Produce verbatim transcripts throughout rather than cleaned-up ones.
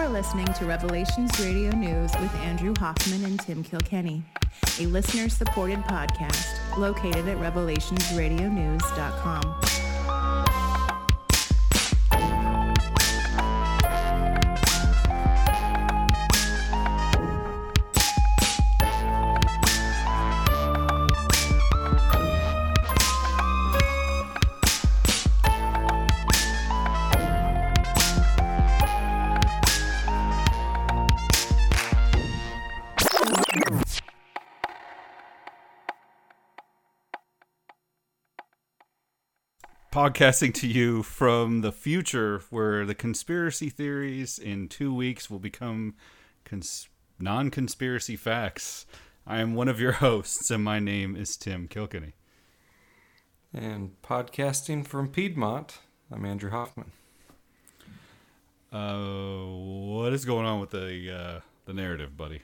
are listening to Revelations Radio News with Andrew Hoffman and Tim Kilkenny, a listener-supported podcast located at revelations radio news dot com. Podcasting to you from the future, where the conspiracy theories in two weeks will become cons- non-conspiracy facts. I am one of your hosts, and my name is Tim Kilkenny. And podcasting from Piedmont, I'm Andrew Hoffman. Uh, what is going on with the uh, the narrative, buddy?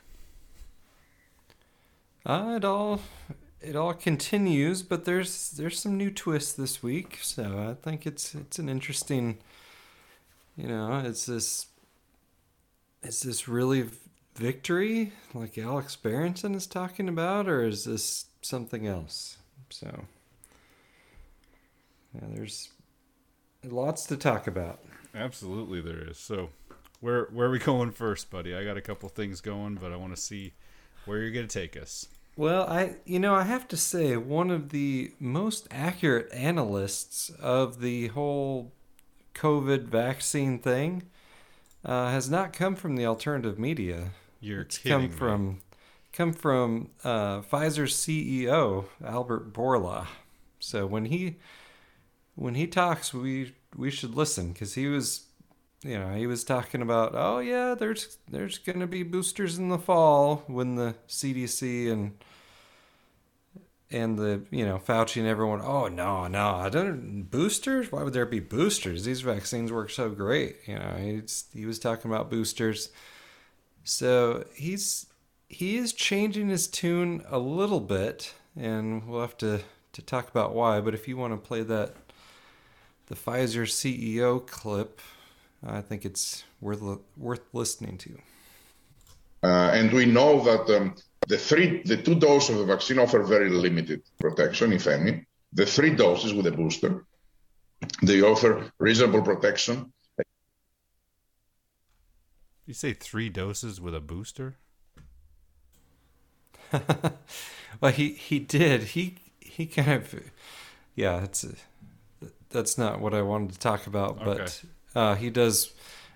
Uh, it all. It all continues, but there's there's some new twists this week, so I think it's it's an interesting, you know, it's this is this really victory like Alex Berenson is talking about, or is this something else? So yeah, there's lots to talk about. Absolutely, there is. So where where are we going first, buddy? I got a couple things going, but I want to see where you're going to take us. Well, I you know, I have to say, one of the most accurate analysts of the whole COVID vaccine thing uh, has not come from the alternative media. You're it's kidding come me. From, come from uh, Pfizer's C E O, Albert Bourla. So when he when he talks, we we should listen, because he was, you know, he was talking about, oh yeah, there's there's going to be boosters in the fall when the C D C and and the, you know, Fauci and everyone, oh no, no, I don't boosters? Why would there be boosters? These vaccines work so great. You know, he's, he was talking about boosters. So he's he is changing his tune a little bit, and we'll have to, to talk about why, but if you want to play that the Pfizer C E O clip, I think it's worth worth listening to. Uh, and we know that um, the three, the two doses of the vaccine offer very limited protection, if any. The three doses with a booster, they offer reasonable protection. You say three doses with a booster? Well, he, he did. He he kind of, yeah. It's a, that's not what I wanted to talk about, but. Okay. Uh, he does,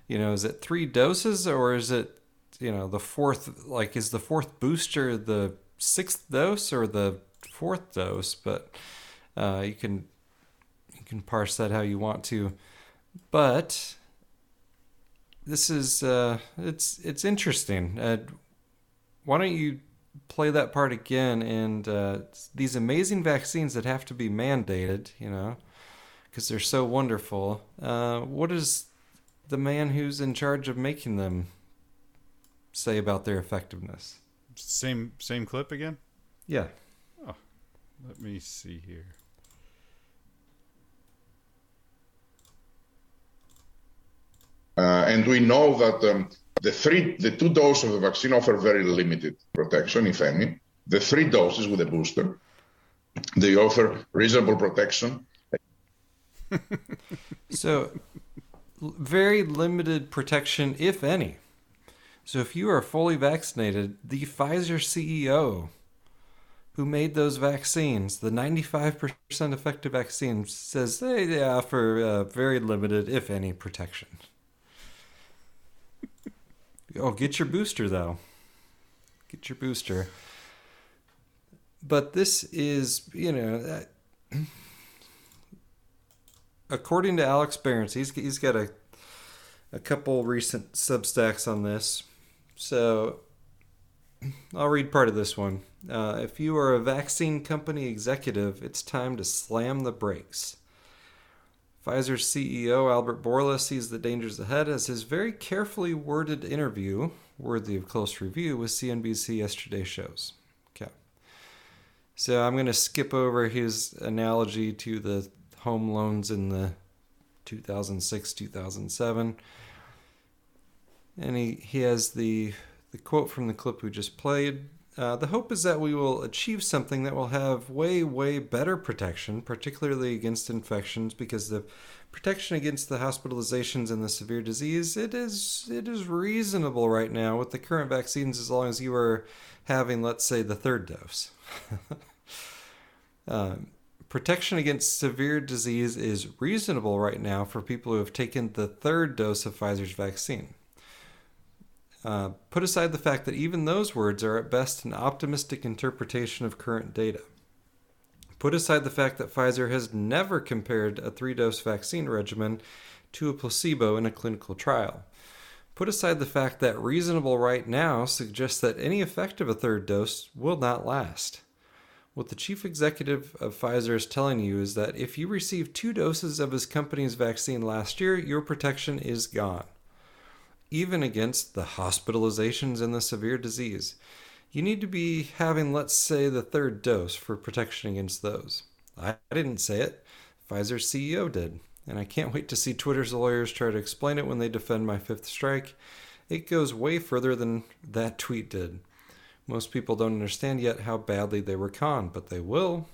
you know, is it three doses, or is it, you know, the fourth, like, is the fourth booster the sixth dose or the fourth dose? But uh, you can you can parse that how you want to. But this is, uh, it's it's interesting. Uh, why don't you play that part again? And uh, these amazing vaccines that have to be mandated, you know, because they're so wonderful. Uh, what does the man who's in charge of making them say about their effectiveness? Same same clip again? Yeah. Oh, let me see here. Uh, and we know that um, the three, the two doses of the vaccine offer very limited protection, if any. The three doses with a booster, they offer reasonable protection. So, very limited protection, if any. So if you are fully vaccinated, the Pfizer C E O who made those vaccines, the ninety-five percent effective vaccines, says hey, they offer uh, very limited, if any, protection. Oh, get your booster, though. Get your booster. But this is, you know... that. According to Alex Berenson, he's, he's got a a couple recent substacks on this. So I'll read part of this one. Uh, if you are a vaccine company executive, it's time to slam the brakes. Pfizer C E O Albert Bourla sees the dangers ahead as his very carefully worded interview, worthy of close review, with C N B C yesterday shows. Okay. So I'm going to skip over his analogy to the home loans in the two thousand six, two thousand seven. And he, he has the the quote from the clip we just played. Uh, the hope is that we will achieve something that will have way, way better protection, particularly against infections, because the protection against the hospitalizations and the severe disease, it is it is reasonable right now with the current vaccines, as long as you are having, let's say, the third dose. um, protection against severe disease is reasonable right now for people who have taken the third dose of Pfizer's vaccine. Uh, put aside the fact that even those words are at best an optimistic interpretation of current data. Put aside the fact that Pfizer has never compared a three-dose vaccine regimen to a placebo in a clinical trial. Put aside the fact that reasonable right now suggests that any effect of a third dose will not last. What the chief executive of Pfizer is telling you is that if you received two doses of his company's vaccine last year, your protection is gone. Even against the hospitalizations and the severe disease. You need to be having, let's say, the third dose for protection against those. I didn't say it. Pfizer's C E O did. And I can't wait to see Twitter's lawyers try to explain it when they defend my fifth strike. It goes way further than that tweet did. Most people don't understand yet how badly they were conned, but they will.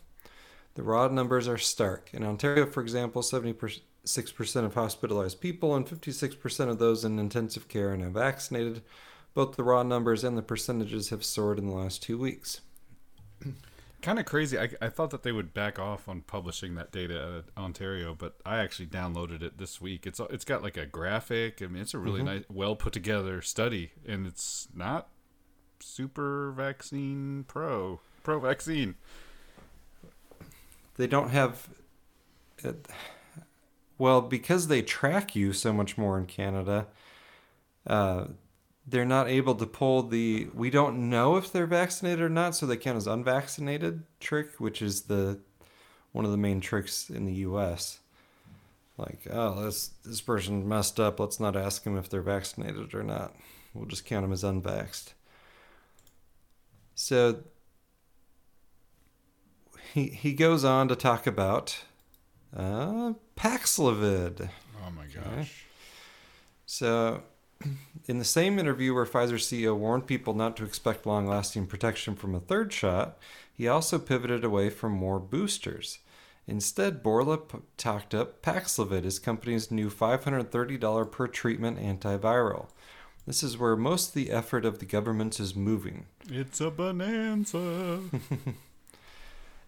The raw numbers are stark. In Ontario, for example, seventy percent six percent of hospitalized people and fifty-six percent of those in intensive care are now vaccinated. Both the raw numbers and the percentages have soared in the last two weeks. Kind of crazy. I, I thought that they would back off on publishing that data at Ontario, but I actually downloaded it this week. It's it's got like a graphic. I mean, it's a really mm-hmm. nice, well put together study, and it's not super vaccine pro pro vaccine. They don't have. Uh, Well, because they track you so much more in Canada, uh, they're not able to pull the, we don't know if they're vaccinated or not, so they count as unvaccinated trick, which is the one of the main tricks in the U S. Like, oh, this, this person messed up. Let's not ask them if they're vaccinated or not. We'll just count them as unvaxxed. So he, he goes on to talk about Uh, Paxlovid. Oh my gosh. Okay. So, in the same interview where Pfizer's C E O warned people not to expect long-lasting protection from a third shot, he also pivoted away from more boosters. Instead, Bourla p- talked up Paxlovid, his company's new five hundred thirty dollars per treatment antiviral. This is where most of the effort of the government is moving. It's a bonanza.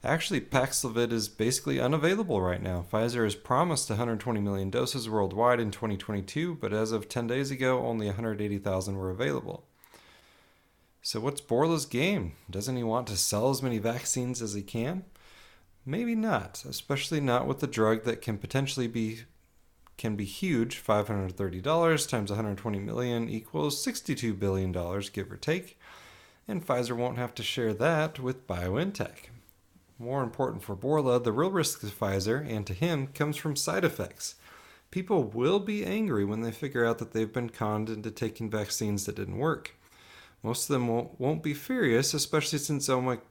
Actually, Paxlovid is basically unavailable right now. Pfizer has promised one hundred twenty million doses worldwide in twenty twenty-two, but as of ten days ago, only one hundred eighty thousand were available. So what's Bourla's game? Doesn't he want to sell as many vaccines as he can? Maybe not, especially not with a drug that can potentially be can be huge. five hundred thirty dollars times one hundred twenty million equals sixty-two billion dollars, give or take. And Pfizer won't have to share that with BioNTech. More important for Bourla, the real risk to Pfizer, and to him, comes from side effects. People will be angry when they figure out that they've been conned into taking vaccines that didn't work. Most of them won't, won't be furious, especially since Omic-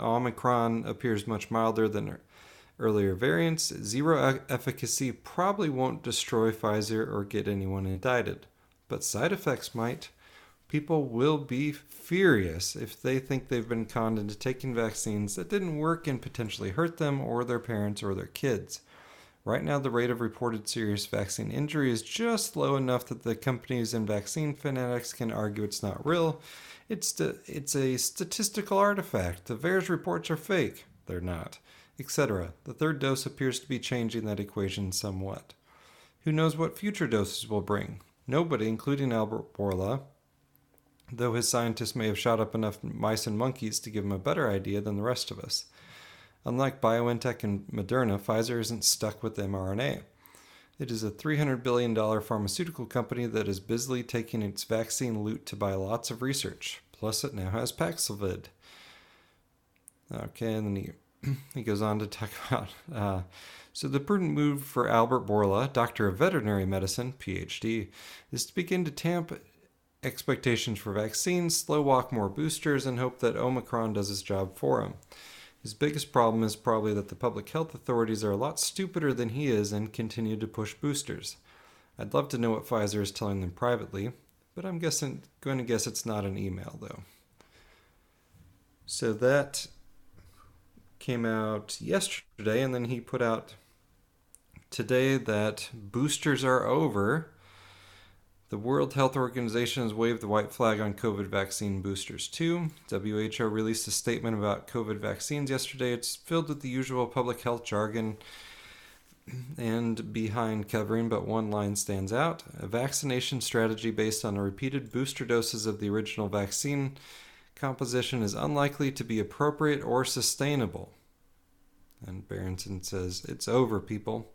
Omicron appears much milder than earlier variants. Zero efficacy probably won't destroy Pfizer or get anyone indicted, but side effects might. People will be furious if they think they've been conned into taking vaccines that didn't work and potentially hurt them or their parents or their kids. Right now, the rate of reported serious vaccine injury is just low enough that the companies and vaccine fanatics can argue it's not real. It's st- it's a statistical artifact. The V A E R S reports are fake. They're not, et cetera. The third dose appears to be changing that equation somewhat. Who knows what future doses will bring? Nobody, including Albert Bourla, though his scientists may have shot up enough mice and monkeys to give him a better idea than the rest of us. Unlike BioNTech and Moderna, Pfizer isn't stuck with mRNA. It is a three hundred billion dollars pharmaceutical company that is busily taking its vaccine loot to buy lots of research. Plus, it now has Paxlovid. Okay, and then he, he goes on to talk about... Uh, So the prudent move for Albert Bourla, doctor of veterinary medicine, P H D, is to begin to tamp... expectations for vaccines, slow walk more boosters, and hope that Omicron does his job for him. His biggest problem is probably that the public health authorities are a lot stupider than he is and continue to push boosters. I'd love to know what Pfizer is telling them privately, but I'm guessing, going to guess it's not an email, though. So that came out yesterday, and then he put out today that boosters are over. The World Health Organization has waved the white flag on COVID vaccine boosters too. W H O released a statement about COVID vaccines yesterday. It's filled with the usual public health jargon and behind covering, but one line stands out. A vaccination strategy based on repeated booster doses of the original vaccine composition is unlikely to be appropriate or sustainable. And Berenson says, it's over, people.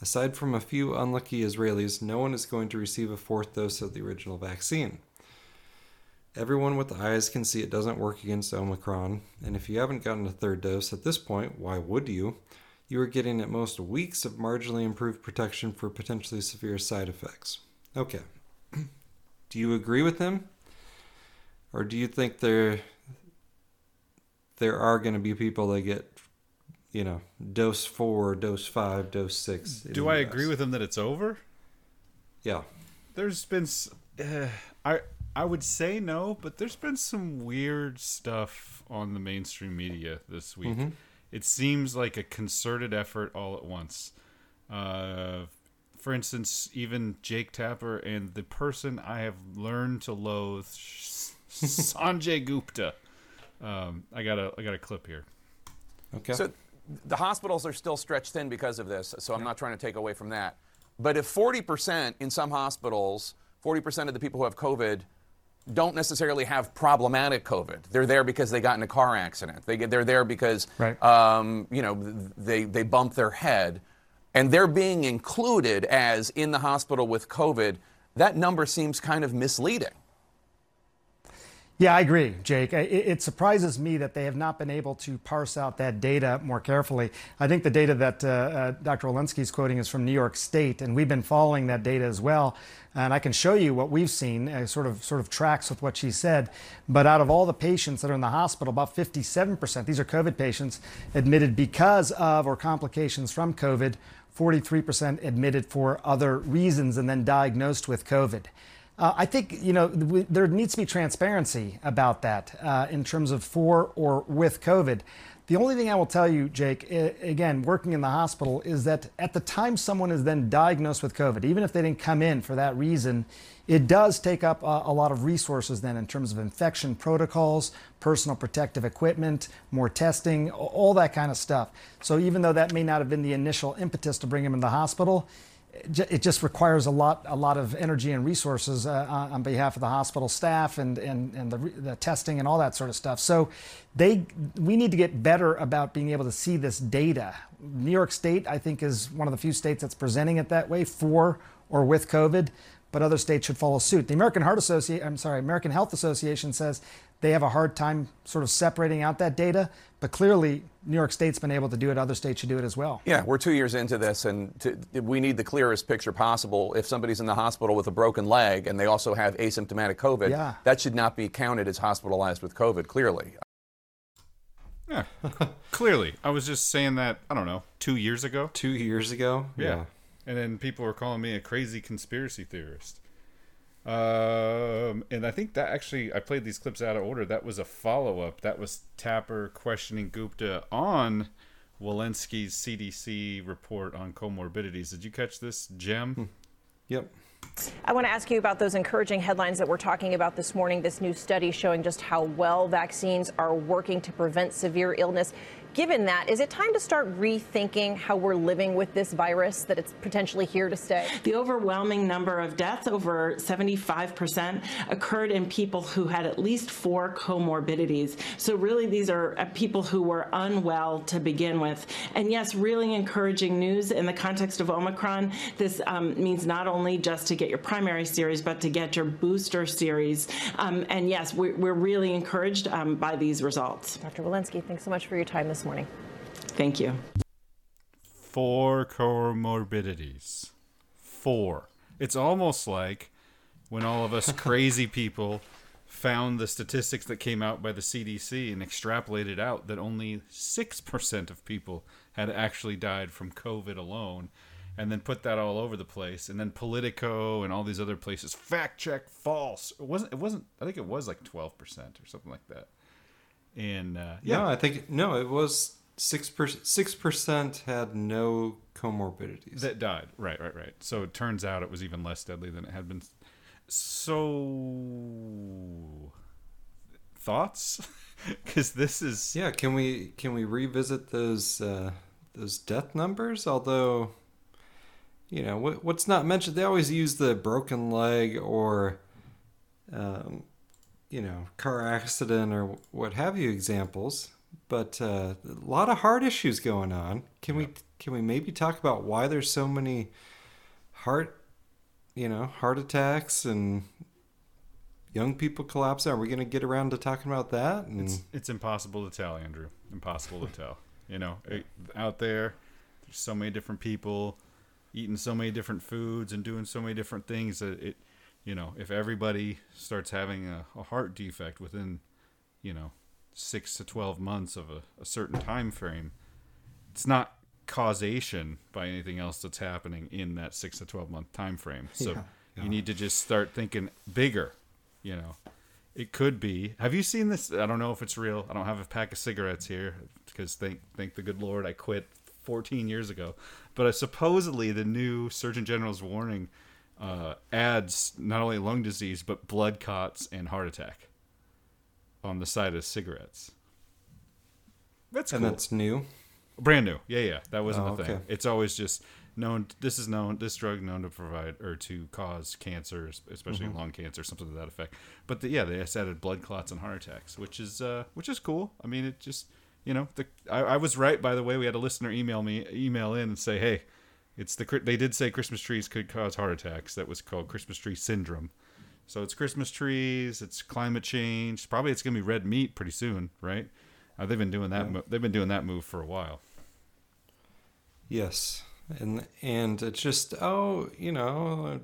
Aside from a few unlucky Israelis, no one is going to receive a fourth dose of the original vaccine. Everyone with eyes can see it doesn't work against Omicron, and if you haven't gotten a third dose at this point, why would you? You are getting at most weeks of marginally improved protection for potentially severe side effects. Okay. Do you agree with them? Or do you think there, there are going to be people that get, you know, dose four, dose five, dose six. Do I agree with them that it's over? Yeah. There's been, uh, I I would say no, but there's been some weird stuff on the mainstream media this week. Mm-hmm. It seems like a concerted effort all at once. Uh, for instance, even Jake Tapper and the person I have learned to loathe, Sanjay Gupta. Um, I got a I got a clip here. Okay. So the hospitals are still stretched thin because of this, so I'm yeah. not trying to take away from that. But if forty percent in some hospitals, forty percent of the people who have COVID don't necessarily have problematic COVID. They're there because they got in a car accident. They get, they're there because, right. um, you know, they, they bumped their head. And they're being included as in the hospital with COVID. That number seems kind of misleading. Yeah, I agree, Jake. It, it surprises me that they have not been able to parse out that data more carefully. I think the data that uh, uh, Doctor Walensky is quoting is from New York State, and we've been following that data as well. And I can show you what we've seen, uh, sort of sort of tracks with what she said. But out of all the patients that are in the hospital, about fifty-seven percent, these are COVID patients, admitted because of or complications from COVID, forty-three percent admitted for other reasons and then diagnosed with COVID. Uh, I think, you know, we, there needs to be transparency about that uh, in terms of for or with COVID. The only thing I will tell you, Jake, I- again, working in the hospital, is that at the time someone is then diagnosed with COVID, even if they didn't come in for that reason, it does take up a, a lot of resources then in terms of infection protocols, personal protective equipment, more testing, all that kind of stuff. So even though that may not have been the initial impetus to bring them into the hospital, it just requires a lot, a lot of energy and resources uh, on behalf of the hospital staff and and and the, the testing and all that sort of stuff. So, they we need to get better about being able to see this data. New York State, I think, is one of the few states that's presenting it that way, for or with COVID, but other states should follow suit. The American Heart Association, I'm sorry, American Health Association says they have a hard time sort of separating out that data, but clearly New York State's been able to do it. Other states should do it as well. Yeah, we're two years into this, and to, we need the clearest picture possible. If somebody's in the hospital with a broken leg and they also have asymptomatic COVID, yeah. that should not be counted as hospitalized with COVID, clearly. Yeah, clearly. I was just saying that, I don't know, two years ago? Two years ago? Yeah. yeah. And then people were calling me a crazy conspiracy theorist. Um, and I think that actually, I played these clips out of order. That was a follow-up. That was Tapper questioning Gupta on Walensky's C D C report on comorbidities. Did you catch this gem? Hmm. Yep. I want to ask you about those encouraging headlines that we're talking about this morning. This new study showing just how well vaccines are working to prevent severe illness. Given that, is it time to start rethinking how we're living with this virus, that it's potentially here to stay? The overwhelming number of deaths, over seventy-five percent, occurred in people who had at least four comorbidities. So really, these are people who were unwell to begin with. And yes, really encouraging news in the context of Omicron. This um, means not only just to get your primary series, but to get your booster series. Um, and yes, we're, we're really encouraged um, by these results. Doctor Walensky, thanks so much for your time this morning. Thank you. Four comorbidities. Four. It's almost like when all of us crazy people found the statistics that came out by the C D C and extrapolated out that only six percent of people had actually died from COVID alone. and then put that all over the place. And then Politico and all these other places, fact check, false. It wasn't, it wasn't, I think it was like twelve percent or something like that. And uh, yeah, no, I think, no, it was six percent, six percent had no comorbidities. That died. Right, right, right. So it turns out it was even less deadly than it had been. So thoughts? Because this is... Yeah, can we can we revisit those uh, those death numbers? Although, you know, what, what's not mentioned, they always use the broken leg or, um, you know, car accident or what have you examples. But uh, a lot of heart issues going on. Can yeah. we can we maybe talk about why there's so many heart, you know, heart attacks and... young people collapse. Are we going to get around to talking about that? And... It's, it's impossible to tell, Andrew. Impossible to tell. You know, it, out there, there's so many different people eating so many different foods and doing so many different things that it, you know, if everybody starts having a, a heart defect within, you know, six to twelve months of a, a certain time frame, it's not causation by anything else that's happening in that six to twelve month time frame. So yeah. Yeah. You need to just start thinking bigger. You know, it could be. Have you seen this? I don't know if it's real. I don't have a pack of cigarettes here because thank thank the good Lord I quit fourteen years ago. But uh, supposedly the new Surgeon General's warning uh, adds not only lung disease, but blood clots and heart attack on the side of cigarettes. That's cool. And that's new? Brand new. Yeah, yeah. That wasn't oh, a thing. Okay. It's always just... known this is known this drug known to provide or to cause cancer, especially mm-hmm. lung cancer, something to that effect. But the, yeah, they just added blood clots and heart attacks, which is uh, which is cool. I mean, it just you know the I, I was right, by the way. We had a listener email me email in and say, hey, it's the they did say Christmas trees could cause heart attacks. That was called Christmas tree syndrome. So it's Christmas trees, it's climate change. Probably it's gonna be red meat pretty soon, right? Uh, they've been doing that. Yeah. They've been doing that move for a while. Yes. And and it's just, oh, you know,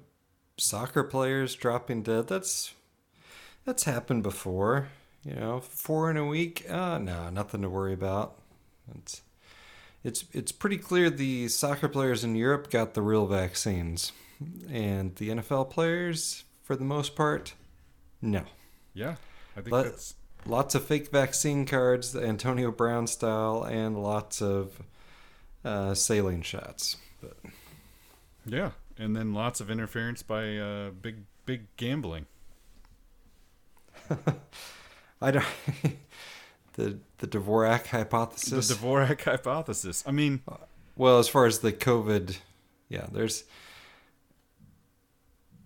soccer players dropping dead. That's that's happened before. You know, four in a week. Uh, no, nothing to worry about. It's it's it's pretty clear the soccer players in Europe got the real vaccines, and the N F L players, for the most part, no. Yeah, I think Let, that's lots of fake vaccine cards, the Antonio Brown style, and lots of. Uh, saline shots, but yeah, and then lots of interference by uh, big big gambling. I don't the the Dvorak hypothesis. The Dvorak hypothesis. I mean, well, as far as the COVID, yeah, there's.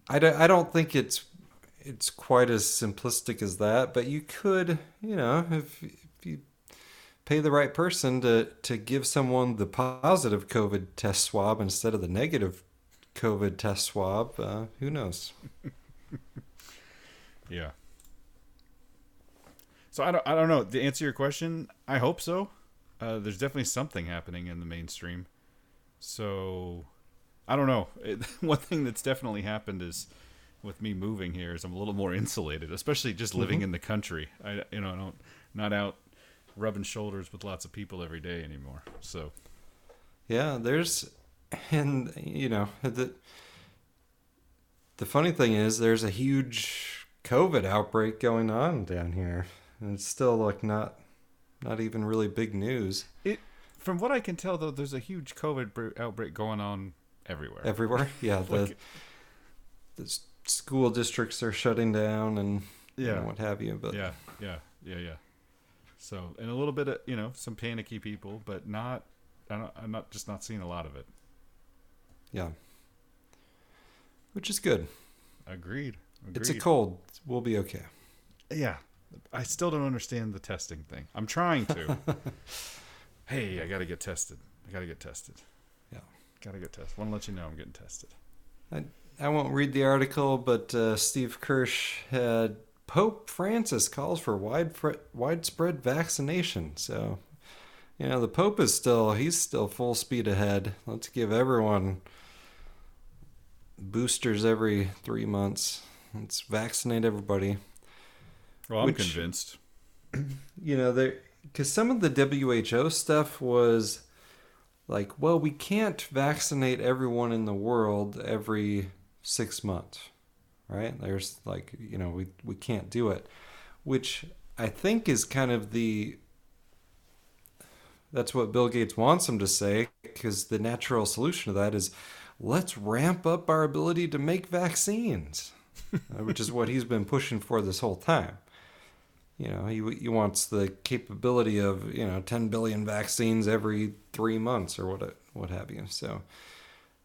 I don't, I don't think it's it's quite as simplistic as that, but you could, you know, if if you. Pay the right person to, to give someone the positive COVID test swab instead of the negative COVID test swab. Uh, who knows? Yeah. So I don't I don't know. To answer your question, I hope so. Uh, there's definitely something happening in the mainstream. So I don't know. It, one thing that's definitely happened is with me moving here is I'm a little more insulated, especially just living mm-hmm. in the country. I you know I don't not out. rubbing shoulders with lots of people every day anymore. So yeah, there's and you know the the funny thing is there's a huge COVID outbreak going on down here, and it's still like not not even really big news. It from what I can tell though, there's a huge COVID outbreak going on everywhere. Everywhere, yeah. like, the, the school districts are shutting down and yeah, you know, what have you. But yeah, yeah, yeah, yeah. So, and a little bit of, you know, some panicky people, but not, I don't, I'm not just not seeing a lot of it. Yeah. Which is good. Agreed. Agreed. It's a cold. We'll be okay. Yeah. I still don't understand the testing thing. I'm trying to. Hey, I got to get tested. I got to get tested. Yeah. Got to get tested. Want to let you know I'm getting tested. I, I won't read the article, but uh, Steve Kirsch had... Pope Francis calls for wide widespread vaccination. So, you know, the Pope is still, he's still full speed ahead. Let's give everyone boosters every three months. Let's vaccinate everybody. Well, I'm Which, convinced. You know, because some of the W H O stuff was like, well, we can't vaccinate everyone in the world every six months, right? There's like, you know, we, we can't do it, which I think is kind of the, that's what Bill Gates wants them to say, because the natural solution to that is let's ramp up our ability to make vaccines, which is what he's been pushing for this whole time. You know, he, he wants the capability of, you know, ten billion vaccines every three months or what what have you. So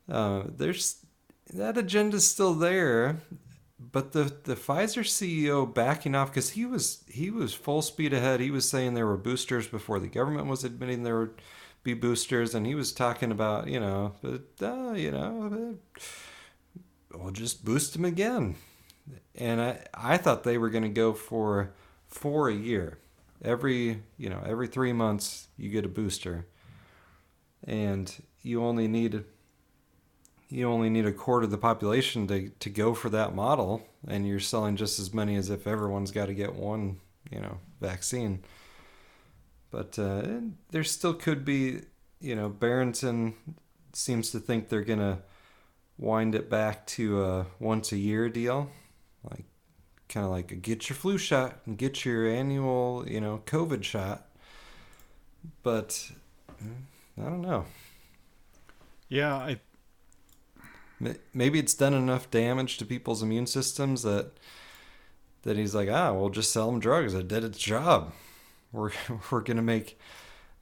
uh, there's that agenda's still there. But the, the Pfizer C E O backing off, because he was he was full speed ahead. He was saying there were boosters before the government was admitting there would be boosters. And he was talking about, you know, but, uh, you know, uh, we'll just boost them again. And I, I thought they were going to go for... for a year, every you know every three months you get a booster, and you only need you only need a quarter of the population to, to go for that model, and you're selling just as many as if everyone's got to get one you know vaccine. But uh, there still could be, you know Berenson seems to think they're gonna wind it back to a once a year deal, like. Kind of like a get your flu shot and get your annual, you know, COVID shot. But I don't know. Yeah, I. Maybe it's done enough damage to people's immune systems that that he's like, ah, we'll just sell them drugs. It did its job. We're we're gonna make,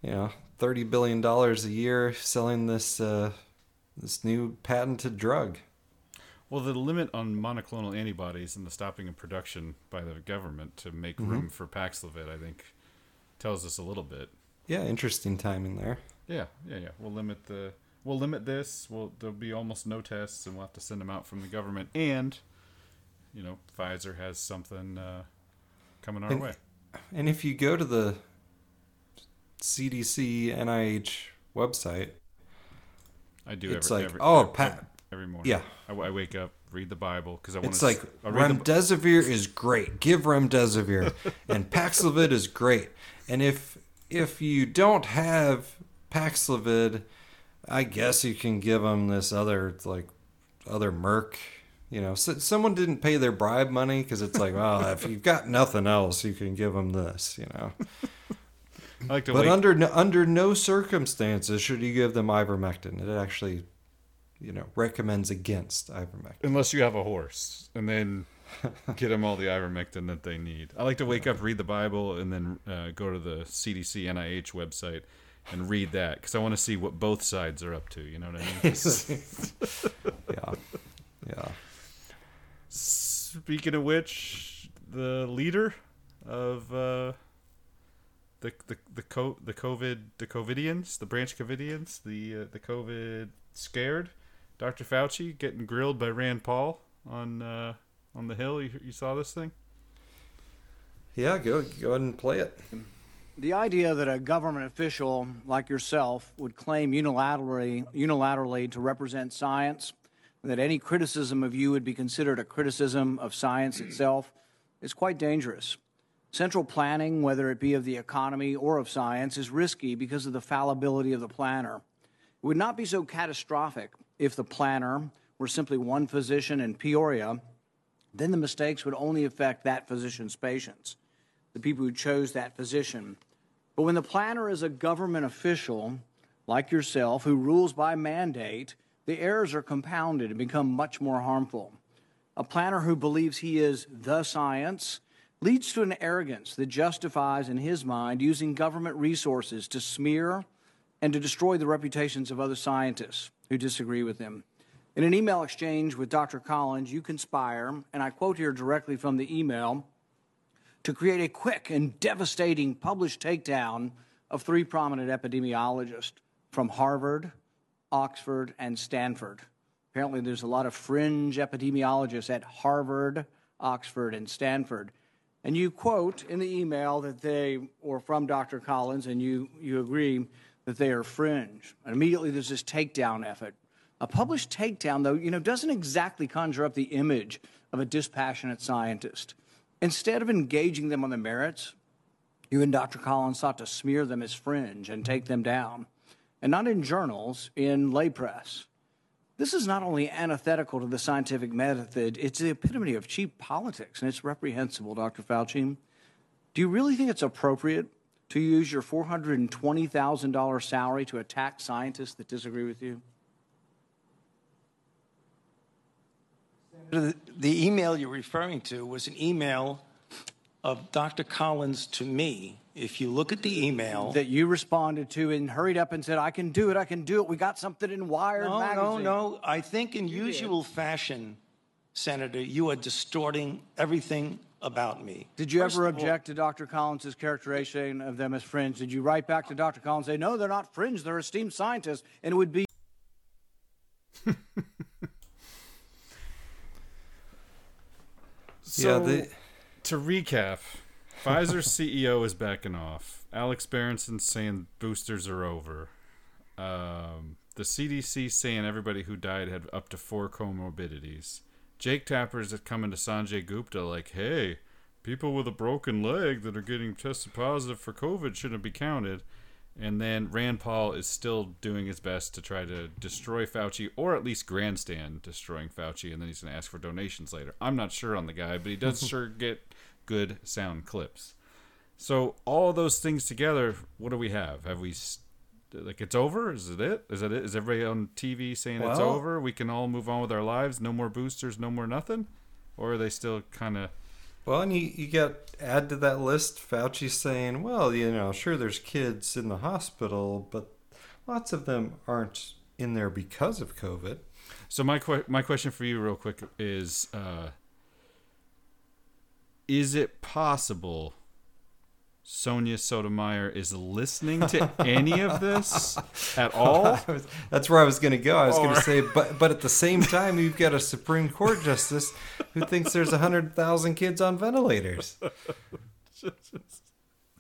you know, thirty billion dollars a year selling this uh, this new patented drug. Well, the limit on monoclonal antibodies and the stopping of production by the government to make mm-hmm. room for Paxlovid, I think, tells us a little bit. Yeah, interesting timing there. Yeah, yeah, yeah. We'll limit the, we'll limit this. We'll there'll be almost no tests, and we'll have to send them out from the government. And, you know, Pfizer has something uh, coming our and, way. And if you go to the C D C N I H website, I do. It's every, like every, oh, every, pa- Every morning, yeah, I, I wake up, read the Bible because I want. It's to, like remdesivir the... is great. Give remdesivir, and Paxlovid is great. And if if you don't have Paxlovid, I guess you can give them this other like other Merc. You know, so, someone didn't pay their bribe money because it's like, well, if you've got nothing else, you can give them this. You know, I like to. But wait. under under no circumstances should you give them ivermectin. It actually. You know, recommends against ivermectin. Unless you have a horse, and then get them all the ivermectin that they need. I like to wake up, read the Bible, and then uh, go to the C D C N I H website and read that because I want to see what both sides are up to. You know what I mean? yeah, yeah. Speaking of which, the leader of uh, the the the co- the COVID the COVIDians, the branch COVIDians, the uh, the COVID scared. Doctor Fauci getting grilled by Rand Paul on uh, on the Hill. You, you saw this thing? Yeah, go, go ahead and play it. The idea that a government official like yourself would claim unilaterally, unilaterally to represent science, that any criticism of you would be considered a criticism of science itself, is quite dangerous. Central planning, whether it be of the economy or of science, is risky because of the fallibility of the planner. It would not be so catastrophic if the planner were simply one physician in Peoria, then the mistakes would only affect that physician's patients, the people who chose that physician. But when the planner is a government official, like yourself, who rules by mandate, the errors are compounded and become much more harmful. A planner who believes he is the science leads to an arrogance that justifies, in his mind, using government resources to smear and to destroy the reputations of other scientists who disagree with him. In an email exchange with Doctor Collins, you conspire, and I quote here directly from the email, to create a quick and devastating published takedown of three prominent epidemiologists from Harvard, Oxford, and Stanford. Apparently there's a lot of fringe epidemiologists at Harvard, Oxford, and Stanford. And you quote in the email that they, or from Doctor Collins, and you, you agree, that they are fringe. And immediately there's this takedown effort. A published takedown, though, you know, doesn't exactly conjure up the image of a dispassionate scientist. Instead of engaging them on the merits, you and Doctor Collins sought to smear them as fringe and take them down. and not in journals, in lay press. This is not only antithetical to the scientific method, it's the epitome of cheap politics, and it's reprehensible, Doctor Fauci. Do you really think it's appropriate to use your four hundred twenty thousand dollars salary to attack scientists that disagree with you? Senator, the email you're referring to was an email of Doctor Collins to me. If you look at the email that you responded to and hurried up and said, I can do it, I can do it. We got something in Wired no, magazine. No, no, no. I think in you usual did. fashion, Senator, you are distorting everything about me. Did you First ever object all, to Doctor Collins' characterization of them as fringe? Did you write back to Doctor Collins and say, no, they're not fringe, they're esteemed scientists, and it would be... so, yeah, they... to recap... Pfizer's C E O is backing off. Alex Berenson saying boosters are over. Um, the C D C saying everybody who died had up to four comorbidities. Jake Tapper is coming to Sanjay Gupta like, hey, people with a broken leg that are getting tested positive for COVID shouldn't be counted. And then Rand Paul is still doing his best to try to destroy Fauci, or at least grandstand destroying Fauci, and then he's going to ask for donations later. I'm not sure on the guy, but he does sure get... good sound clips. So all those things together, what do we have? Have we like it's over? Is it it? Is that it? Is everybody on T V saying well, it's over? We can all move on with our lives. No more boosters. No more nothing. Or are they still kind of? Well, and you you got add to that list Fauci saying, well, you know, sure there's kids in the hospital, but lots of them aren't in there because of COVID. So my que- my question for you, real quick, is. Uh, Is it possible Sonia Sotomayor is listening to any of this at all? Was, that's where I was going to go. I was going to say, but but at the same time, you've got a Supreme Court justice who thinks there's one hundred thousand kids on ventilators.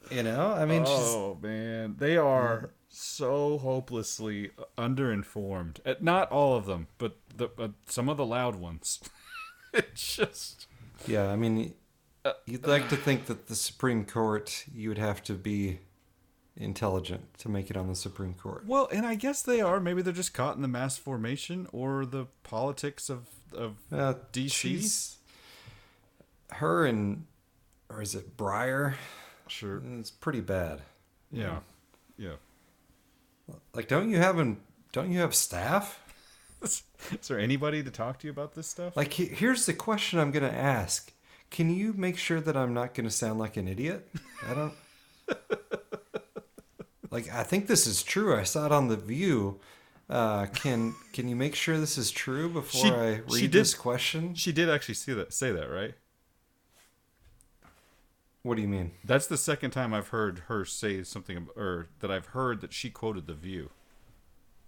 You know? I mean, oh, she's, man. They are so hopelessly underinformed. Not all of them, but the, uh, some of the loud ones. It's just... Yeah, I mean... You'd like to think that the Supreme Court, you would have to be intelligent to make it on the Supreme Court. Well, and I guess they are. Maybe they're just caught in the mass formation or the politics of, of uh, D C. Her and, or is it Breyer? Sure. It's pretty bad. Yeah. Yeah. Like, don't you have, an, don't you have staff? Is there anybody to talk to you about this stuff? Like, here's the question I'm going to ask. Can you make sure that I'm not going to sound like an idiot? I don't... like, I think this is true. I saw it on The View. Uh, can can you make sure this is true before she, I read did, this question? She did actually see that, say that, right? What do you mean? That's the second time I've heard her say something, or that I've heard that she quoted The View.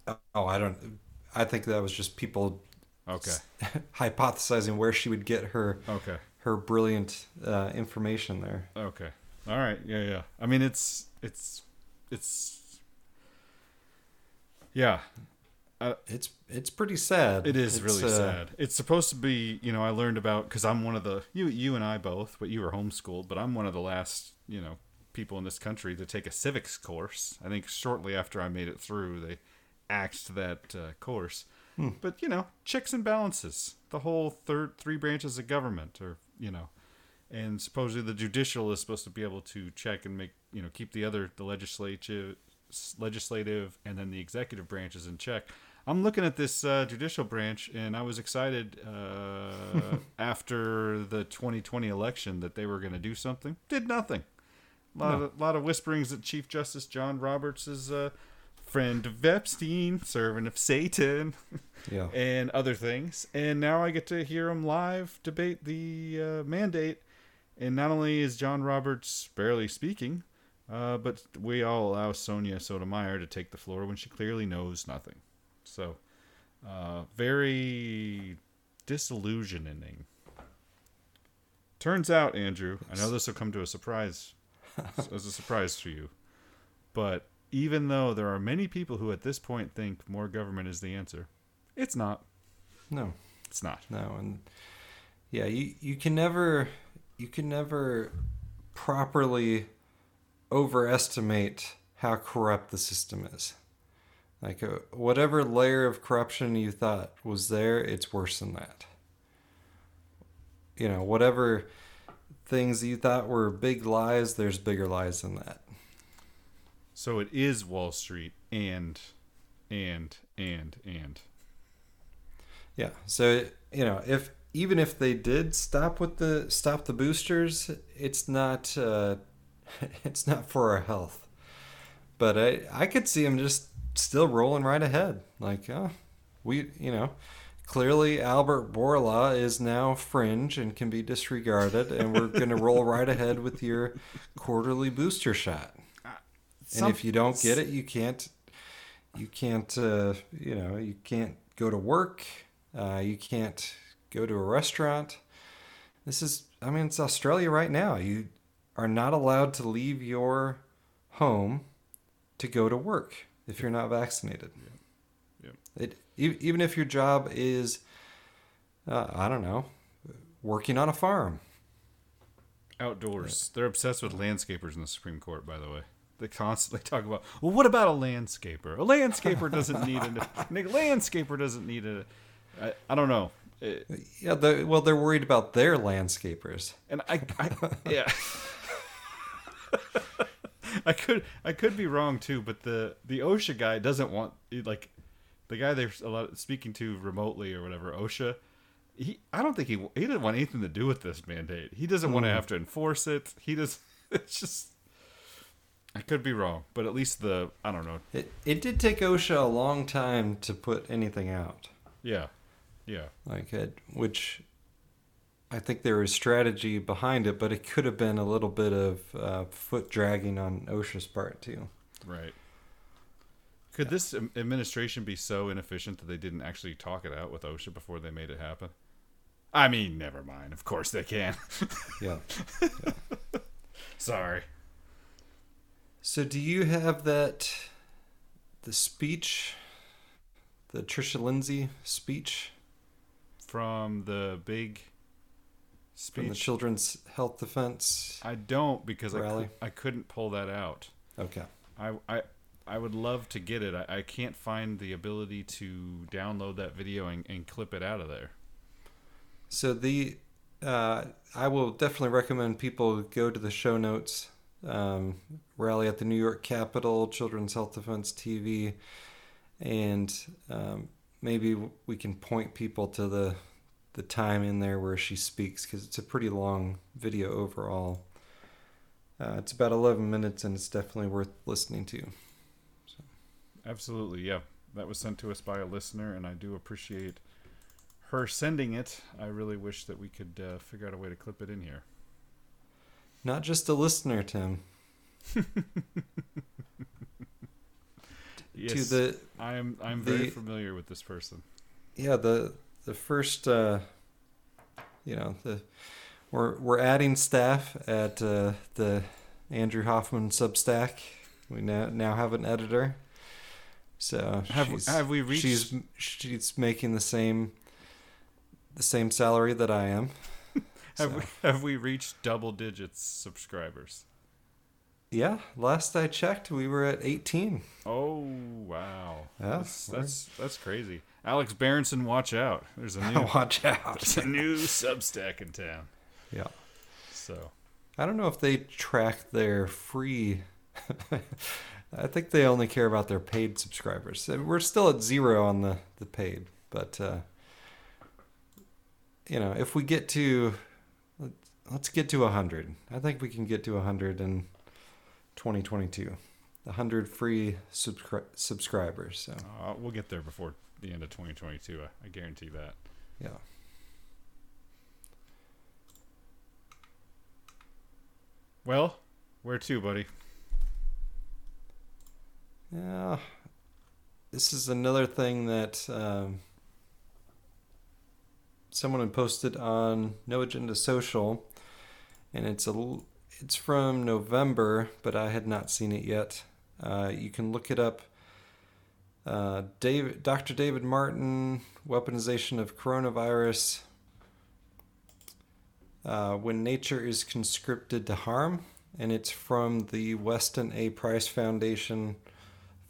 Oh, I don't... I think that was just people... Okay. hypothesizing where she would get her... Okay. Her brilliant uh, information there. Okay. All right. Yeah, yeah. I mean, it's it's it's yeah. Uh, it's it's pretty sad. It is it's, really uh, sad. It's supposed to be, you know, I learned about because I'm one of the you you and I both, but you were homeschooled, but I'm one of the last, you know, people in this country to take a civics course. I think shortly after I made it through, they axed that uh, course. Hmm. But, you know, checks and balances. The whole third three branches of government or you know, and supposedly the judicial is supposed to be able to check and make, you know, keep the other, the legislative, legislative and then the executive branches in check. I'm looking at this uh, judicial branch, and I was excited uh, after the twenty twenty election that they were going to do something. Did nothing. A lot, no. of, a lot of whisperings that Chief Justice John Roberts is uh, friend of Epstein, servant of Satan. Yeah. And other things. And now I get to hear him live debate the uh, mandate. And not only is John Roberts barely speaking, uh, but we all allow Sonia Sotomayor to take the floor when she clearly knows nothing. So, uh, very disillusioning. Turns out, Andrew, I know this will come to a surprise, as a surprise to you, but even though there are many people who at this point think more government is the answer, it's not. No, it's not. No, and yeah, you, you can never you can never properly overestimate how corrupt the system is. Like, uh, whatever layer of corruption you thought was there, it's worse than that. You know, whatever things you thought were big lies, there's bigger lies than that. So it is Wall Street and, and, and, and. Yeah. So, you know, if even if they did stop with the stop the boosters, it's not uh, it's not for our health. But I I could see them just still rolling right ahead. Like, oh, we, you know, clearly Albert Bourla is now fringe and can be disregarded, and we're going to roll right ahead with your quarterly booster shot. Uh, some, and if you don't get it, you can't, you can't, uh, you know, you can't go to work. Uh, you can't go to a restaurant. This is, I mean, it's Australia right now. You are not allowed to leave your home to go to work if you're not vaccinated. Yeah. Yeah. It, even if your job is, uh, I don't know, working on a farm. Outdoors. They're obsessed with landscapers in the Supreme Court, by the way. They constantly talk about, well, what about a landscaper? A landscaper doesn't need a, a landscaper doesn't need a, I, I don't know. It, yeah, they're, well, they're worried about their landscapers. And I, I yeah. I could I could be wrong too, but the, the OSHA guy doesn't want, like, the guy they're a lot speaking to remotely or whatever, OSHA. He I don't think he he didn't want anything to do with this mandate. He doesn't mm. want to have to enforce it. He does. It's just, I could be wrong, but at least the I don't know. It it did take OSHA a long time to put anything out. Yeah, yeah. Like it, which I think there is strategy behind it, but it could have been a little bit of uh, foot dragging on OSHA's part too. Right. Could yeah. this administration be so inefficient that they didn't actually talk it out with OSHA before they made it happen? I mean, never mind. Of course they can. yeah. yeah. Sorry. So do you have that, the speech, the Tricia Lindsay speech? From the big... Speech. From the Children's Health Defense. I don't because I, I couldn't pull that out. Okay. I I, I would love to get it. I, I can't find the ability to download that video and, and clip it out of there. So the uh, I will definitely recommend people go to the show notes. Um, rally at the New York Capitol, Children's Health Defense T V, and um, maybe we can point people to the. the time in there where she speaks, because it's a pretty long video overall. Uh, it's about eleven minutes and it's definitely worth listening to. So. Absolutely. Yeah. That was sent to us by a listener and I do appreciate her sending it. I really wish that we could uh, figure out a way to clip it in here. Not just a listener, Tim. Yes, to the, I'm, I'm the, very familiar with this person. Yeah. The, The first, uh, you know, the we're we're adding staff at uh, the Andrew Hoffman Substack. We now now have an editor. So have we, have we reached? She's she's making the same the same salary that I am. have so. we have we reached double digits subscribers? Yeah, last I checked, we were at eighteen. Oh wow, yeah, that's that's, that's crazy. Alex Berenson, watch out! There's a new watch out. There's a new Substack in town. Yeah. So, I don't know if they track their free. I think they only care about their paid subscribers. We're still at zero on the the paid, but uh, you know, if we get to, let's get to a hundred. I think we can get to a hundred in twenty twenty-two. A hundred free subscri- subscribers. So uh, we'll get there before the end of twenty twenty-two. I, I guarantee that. Yeah. Well, where to, buddy? Yeah. This is another thing that um, someone had posted on No Agenda Social, and it's a it's from November, but I had not seen it yet. Uh, you can look it up. Uh, David, Doctor David Martin, weaponization of coronavirus, uh, when nature is conscripted to harm, and it's from the Weston A. Price Foundation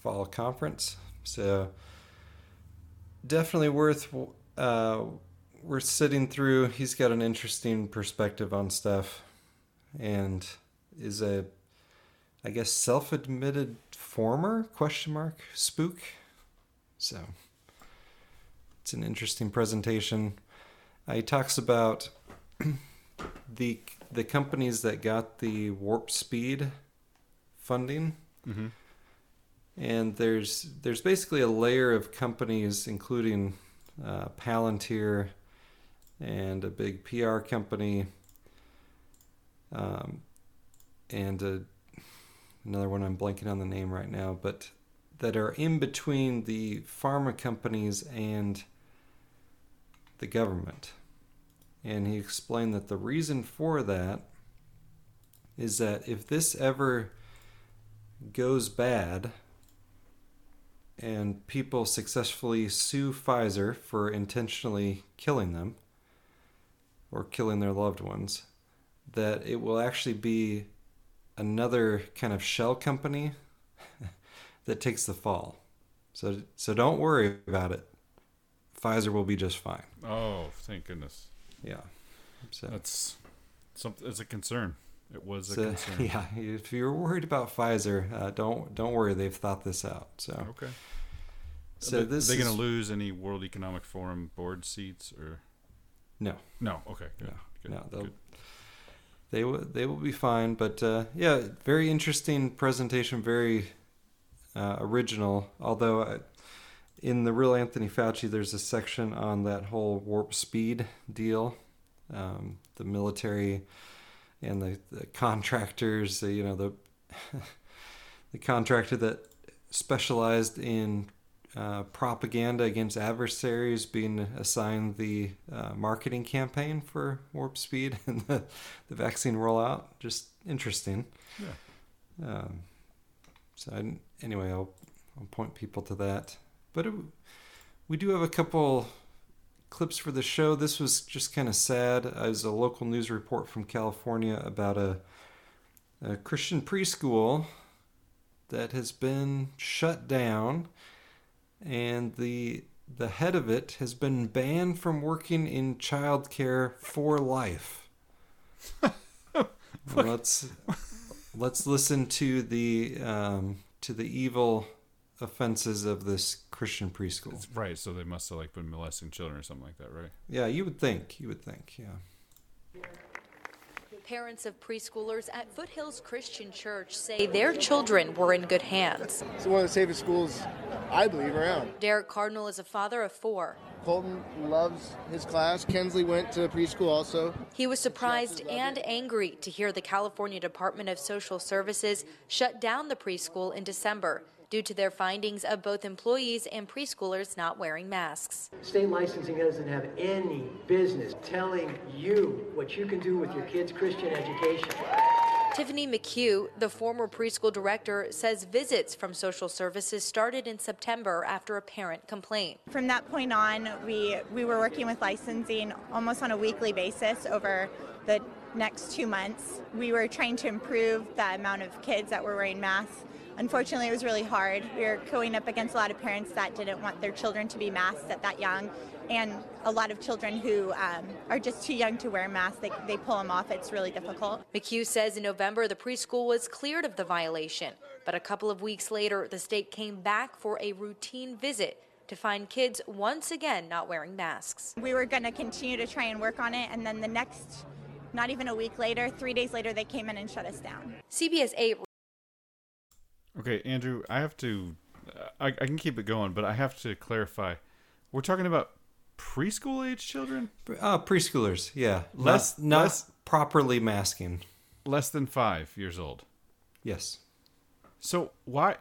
Fall Conference. So definitely worth uh, we're sitting through. He's got an interesting perspective on stuff, and is a, I guess, self-admitted former question mark spook. So it's an interesting presentation. Uh, he talks about the the companies that got the Warp Speed funding. Mm-hmm. And there's there's basically a layer of companies, including uh, Palantir and a big P R company, um, and a, another one I'm blanking on the name right now, but that are in between the pharma companies and the government. And he explained that the reason for that is that if this ever goes bad and people successfully sue Pfizer for intentionally killing them or killing their loved ones, that it will actually be another kind of shell company that takes the fall. So so don't worry about it. Pfizer will be just fine. Oh, thank goodness. Yeah. So that's something, it's a concern. It was a so, concern. Yeah, if you're worried about Pfizer, uh, don't don't worry. They've thought this out. So okay. So are they, this are they going to lose any World Economic Forum board seats or? No. No. Okay. Good. No. Good. No. They'll, good. They will. They will be fine. But uh, yeah, very interesting presentation. Very uh, original. Although I, in the Real Anthony Fauci, there's a section on that whole Warp Speed deal, um, the military. And the, the contractors, you know, the the contractor that specialized in uh, propaganda against adversaries being assigned the uh, marketing campaign for Warp Speed and the, the vaccine rollout. Just interesting. Yeah. Um, so I, anyway, I'll, I'll point people to that. But it, we do have a couple clips for the show. This was just kind of sad. It was a local news report from California about a, a Christian preschool that has been shut down, and the the head of it has been banned from working in childcare for life. let's let's listen to the um, to the evil offenses of this Christian preschool. It's right, so they must have like been molesting children or something like that, right? Yeah, you would think. You would think, yeah. Parents of preschoolers at Foothills Christian Church say their children were in good hands. It's one of the safest schools, I believe, around. Derek Cardinal is a father of four. Colton loves his class. Kensley went to preschool also. He was surprised and angry to hear the California Department of Social Services shut down the preschool in December due to their findings of both employees and preschoolers not wearing masks. State licensing doesn't have any business telling you what you can do with your kids' Christian education. Tiffany McHugh, the former preschool director, says visits from social services started in September after a parent complaint. From that point on, we, we were working with licensing almost on a weekly basis over the next two months. We were trying to improve the amount of kids that were wearing masks. Unfortunately, it was really hard. We were going up against a lot of parents that didn't want their children to be masked at that young, and a lot of children who um, are just too young to wear masks, they, they pull them off. It's really difficult. McHugh says in November, the preschool was cleared of the violation, but a couple of weeks later, the state came back for a routine visit to find kids once again not wearing masks. We were going to continue to try and work on it, and then the next, not even a week later, three days later, they came in and shut us down. C B S eight. Okay, Andrew, I have to, I, I can keep it going, but I have to clarify. We're talking about preschool-age children? Uh, preschoolers, yeah. Less, not, less, not properly masking. Less than five years old. Yes. So why,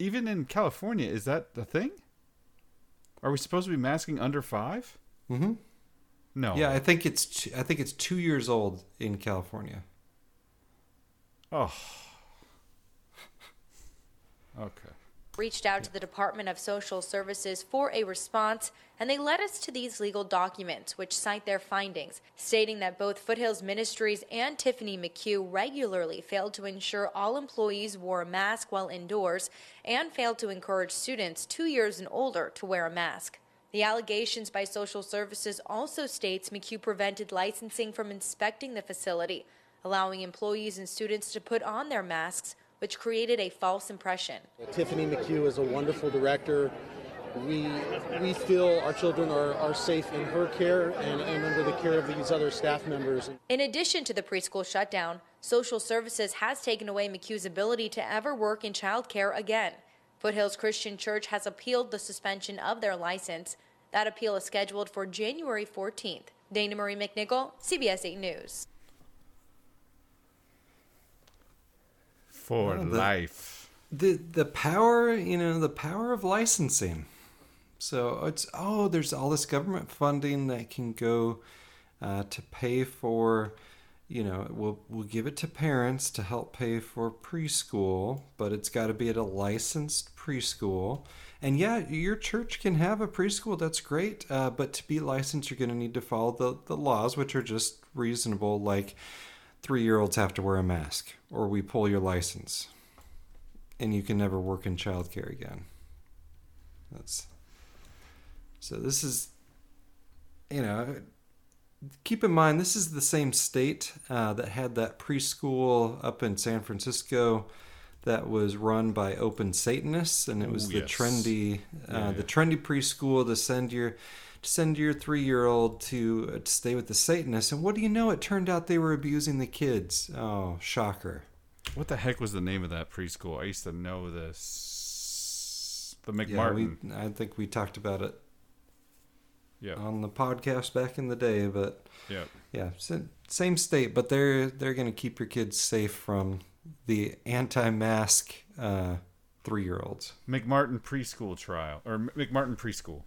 even in California, is that the thing? Are we supposed to be masking under five? Mm-hmm. No. Yeah, I think it's two, I think it's two years old in California. Oh. Okay. reached out to the Department of Social Services for a response, and they led us to these legal documents, which cite their findings, stating that both Foothills Ministries and Tiffany McHugh regularly failed to ensure all employees wore a mask while indoors and failed to encourage students two years and older to wear a mask. The allegations by Social Services also states McHugh prevented licensing from inspecting the facility, allowing employees and students to put on their masks, which created a false impression. Tiffany McHugh is a wonderful director. We we feel our children are, are safe in her care and, and under the care of these other staff members. In addition to the preschool shutdown, Social Services has taken away McHugh's ability to ever work in child care again. Foothills Christian Church has appealed the suspension of their license. That appeal is scheduled for January fourteenth. Dana Marie McNichol, C B S eight News. For well, the, life. The the power, you know, the power of licensing. So it's, oh, there's all this government funding that can go uh, to pay for, you know, we'll, we'll give it to parents to help pay for preschool, but it's got to be at a licensed preschool. And yeah, your church can have a preschool. That's great. Uh, but to be licensed, you're going to need to follow the, the laws, which are just reasonable, like three-year-olds have to wear a mask, or we pull your license, and you can never work in childcare again. That's so. This is, you know, keep in mind this is the same state uh, that had that preschool up in San Francisco that was run by open Satanists, and it was Ooh, the yes. trendy, uh, yeah, yeah. the trendy preschool to send your. send your three-year-old to, uh, to stay with the Satanists. And what do you know? It turned out they were abusing the kids. Oh, shocker. What the heck was the name of that preschool? I used to know this. The McMartin. Yeah, we, I think we talked about it yeah. on the podcast back in the day. But yeah, yeah, same state, but they're, they're going to keep your kids safe from the anti-mask uh, three-year-olds. McMartin preschool trial, or McMartin preschool.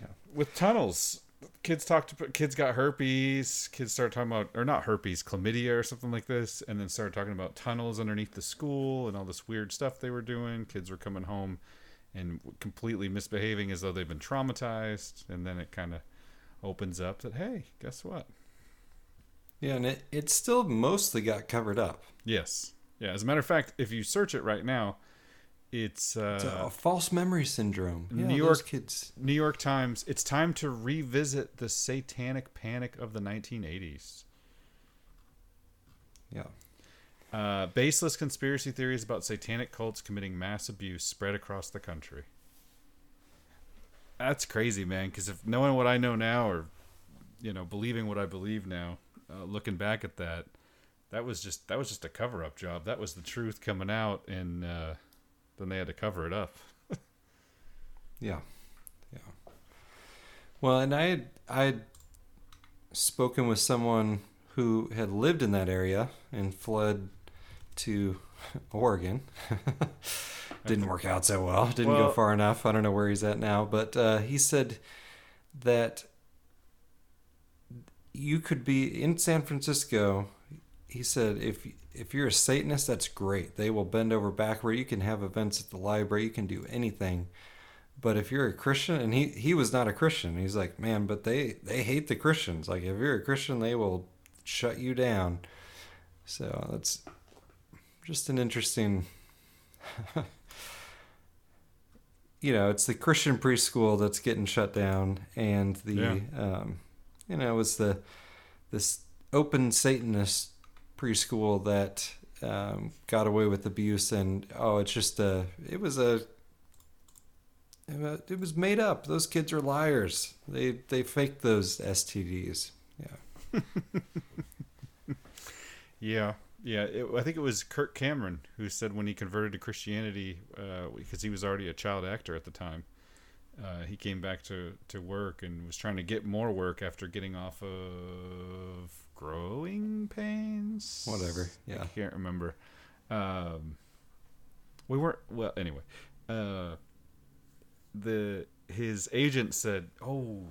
Yeah. With tunnels, kids talked. To, kids got herpes. Kids started talking about, or not herpes, chlamydia or something like this, and then started talking about tunnels underneath the school and all this weird stuff they were doing. Kids were coming home and completely misbehaving as though they've been traumatized, and then it kind of opens up that, hey, guess what? Yeah, and it, it still mostly got covered up. Yes. Yeah. As a matter of fact, if you search it right now, It's, uh, it's a false memory syndrome. Yeah, New York kids. New York Times. It's time to revisit the satanic panic of the nineteen eighties. Yeah. Uh, baseless conspiracy theories about satanic cults committing mass abuse spread across the country. That's crazy, man. Because if knowing what I know now, or you know, believing what I believe now, uh, looking back at that, that was just that was just a cover-up job. That was the truth coming out, and. Uh, Then they had to cover it up. yeah, yeah. Well, and I had I had spoken with someone who had lived in that area and fled to Oregon. Didn't work out so well. Didn't well, go far enough. I don't know where he's at now, but uh, he said that you could be in San Francisco. He said, if if you're a Satanist, that's great. They will bend over backward. You can have events at the library. You can do anything. But if you're a Christian, and he, he was not a Christian. He's like, man, but they, they hate the Christians. Like, if you're a Christian, they will shut you down. So that's just an interesting... you know, it's the Christian preschool that's getting shut down. And the, yeah. um, you know, it's the this open Satanist preschool that um, got away with abuse, and oh, it's just a, it was a, it was made up. Those kids are liars. They they faked those S T Ds. Yeah. yeah, yeah. It, I think it was Kirk Cameron who said when he converted to Christianity, uh, because he was already a child actor at the time, uh, he came back to to work and was trying to get more work after getting off of. Growing pains? Whatever. Yeah. I can't remember. Um, we weren't... Well, anyway. Uh, the his agent said, oh,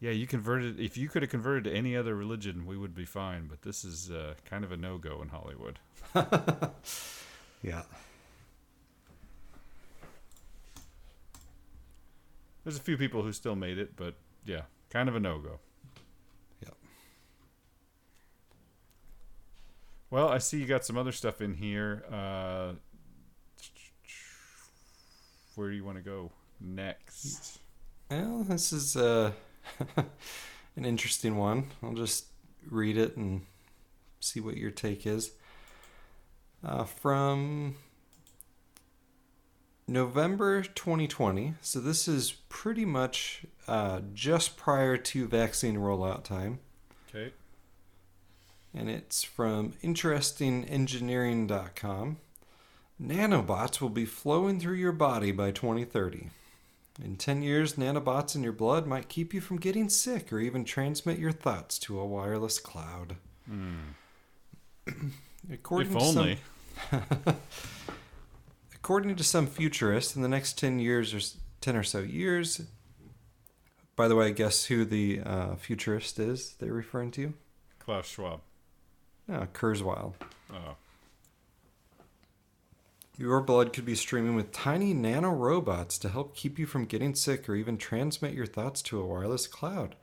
yeah, you converted... If you could have converted to any other religion, we would be fine, but this is uh, kind of a no-go in Hollywood. yeah. There's a few people who still made it, but yeah, kind of a no-go. Yep. Well, I see you got some other stuff in here. Uh, where do you want to go next? Well, this is uh, an interesting one. I'll just read it and see what your take is. Uh, from November twenty twenty, so this is pretty much uh, just prior to vaccine rollout time. Okay. And it's from interesting engineering dot com. Nanobots will be flowing through your body by twenty thirty. In ten years, nanobots in your blood might keep you from getting sick or even transmit your thoughts to a wireless cloud. Mm. According if to only. Some, according to some futurists, in the next ten years or ten or so years. By the way, guess who the uh, futurist is they're referring to? Klaus Schwab. No, Kurzweil. Oh. Your blood could be streaming with tiny nanorobots to help keep you from getting sick or even transmit your thoughts to a wireless cloud.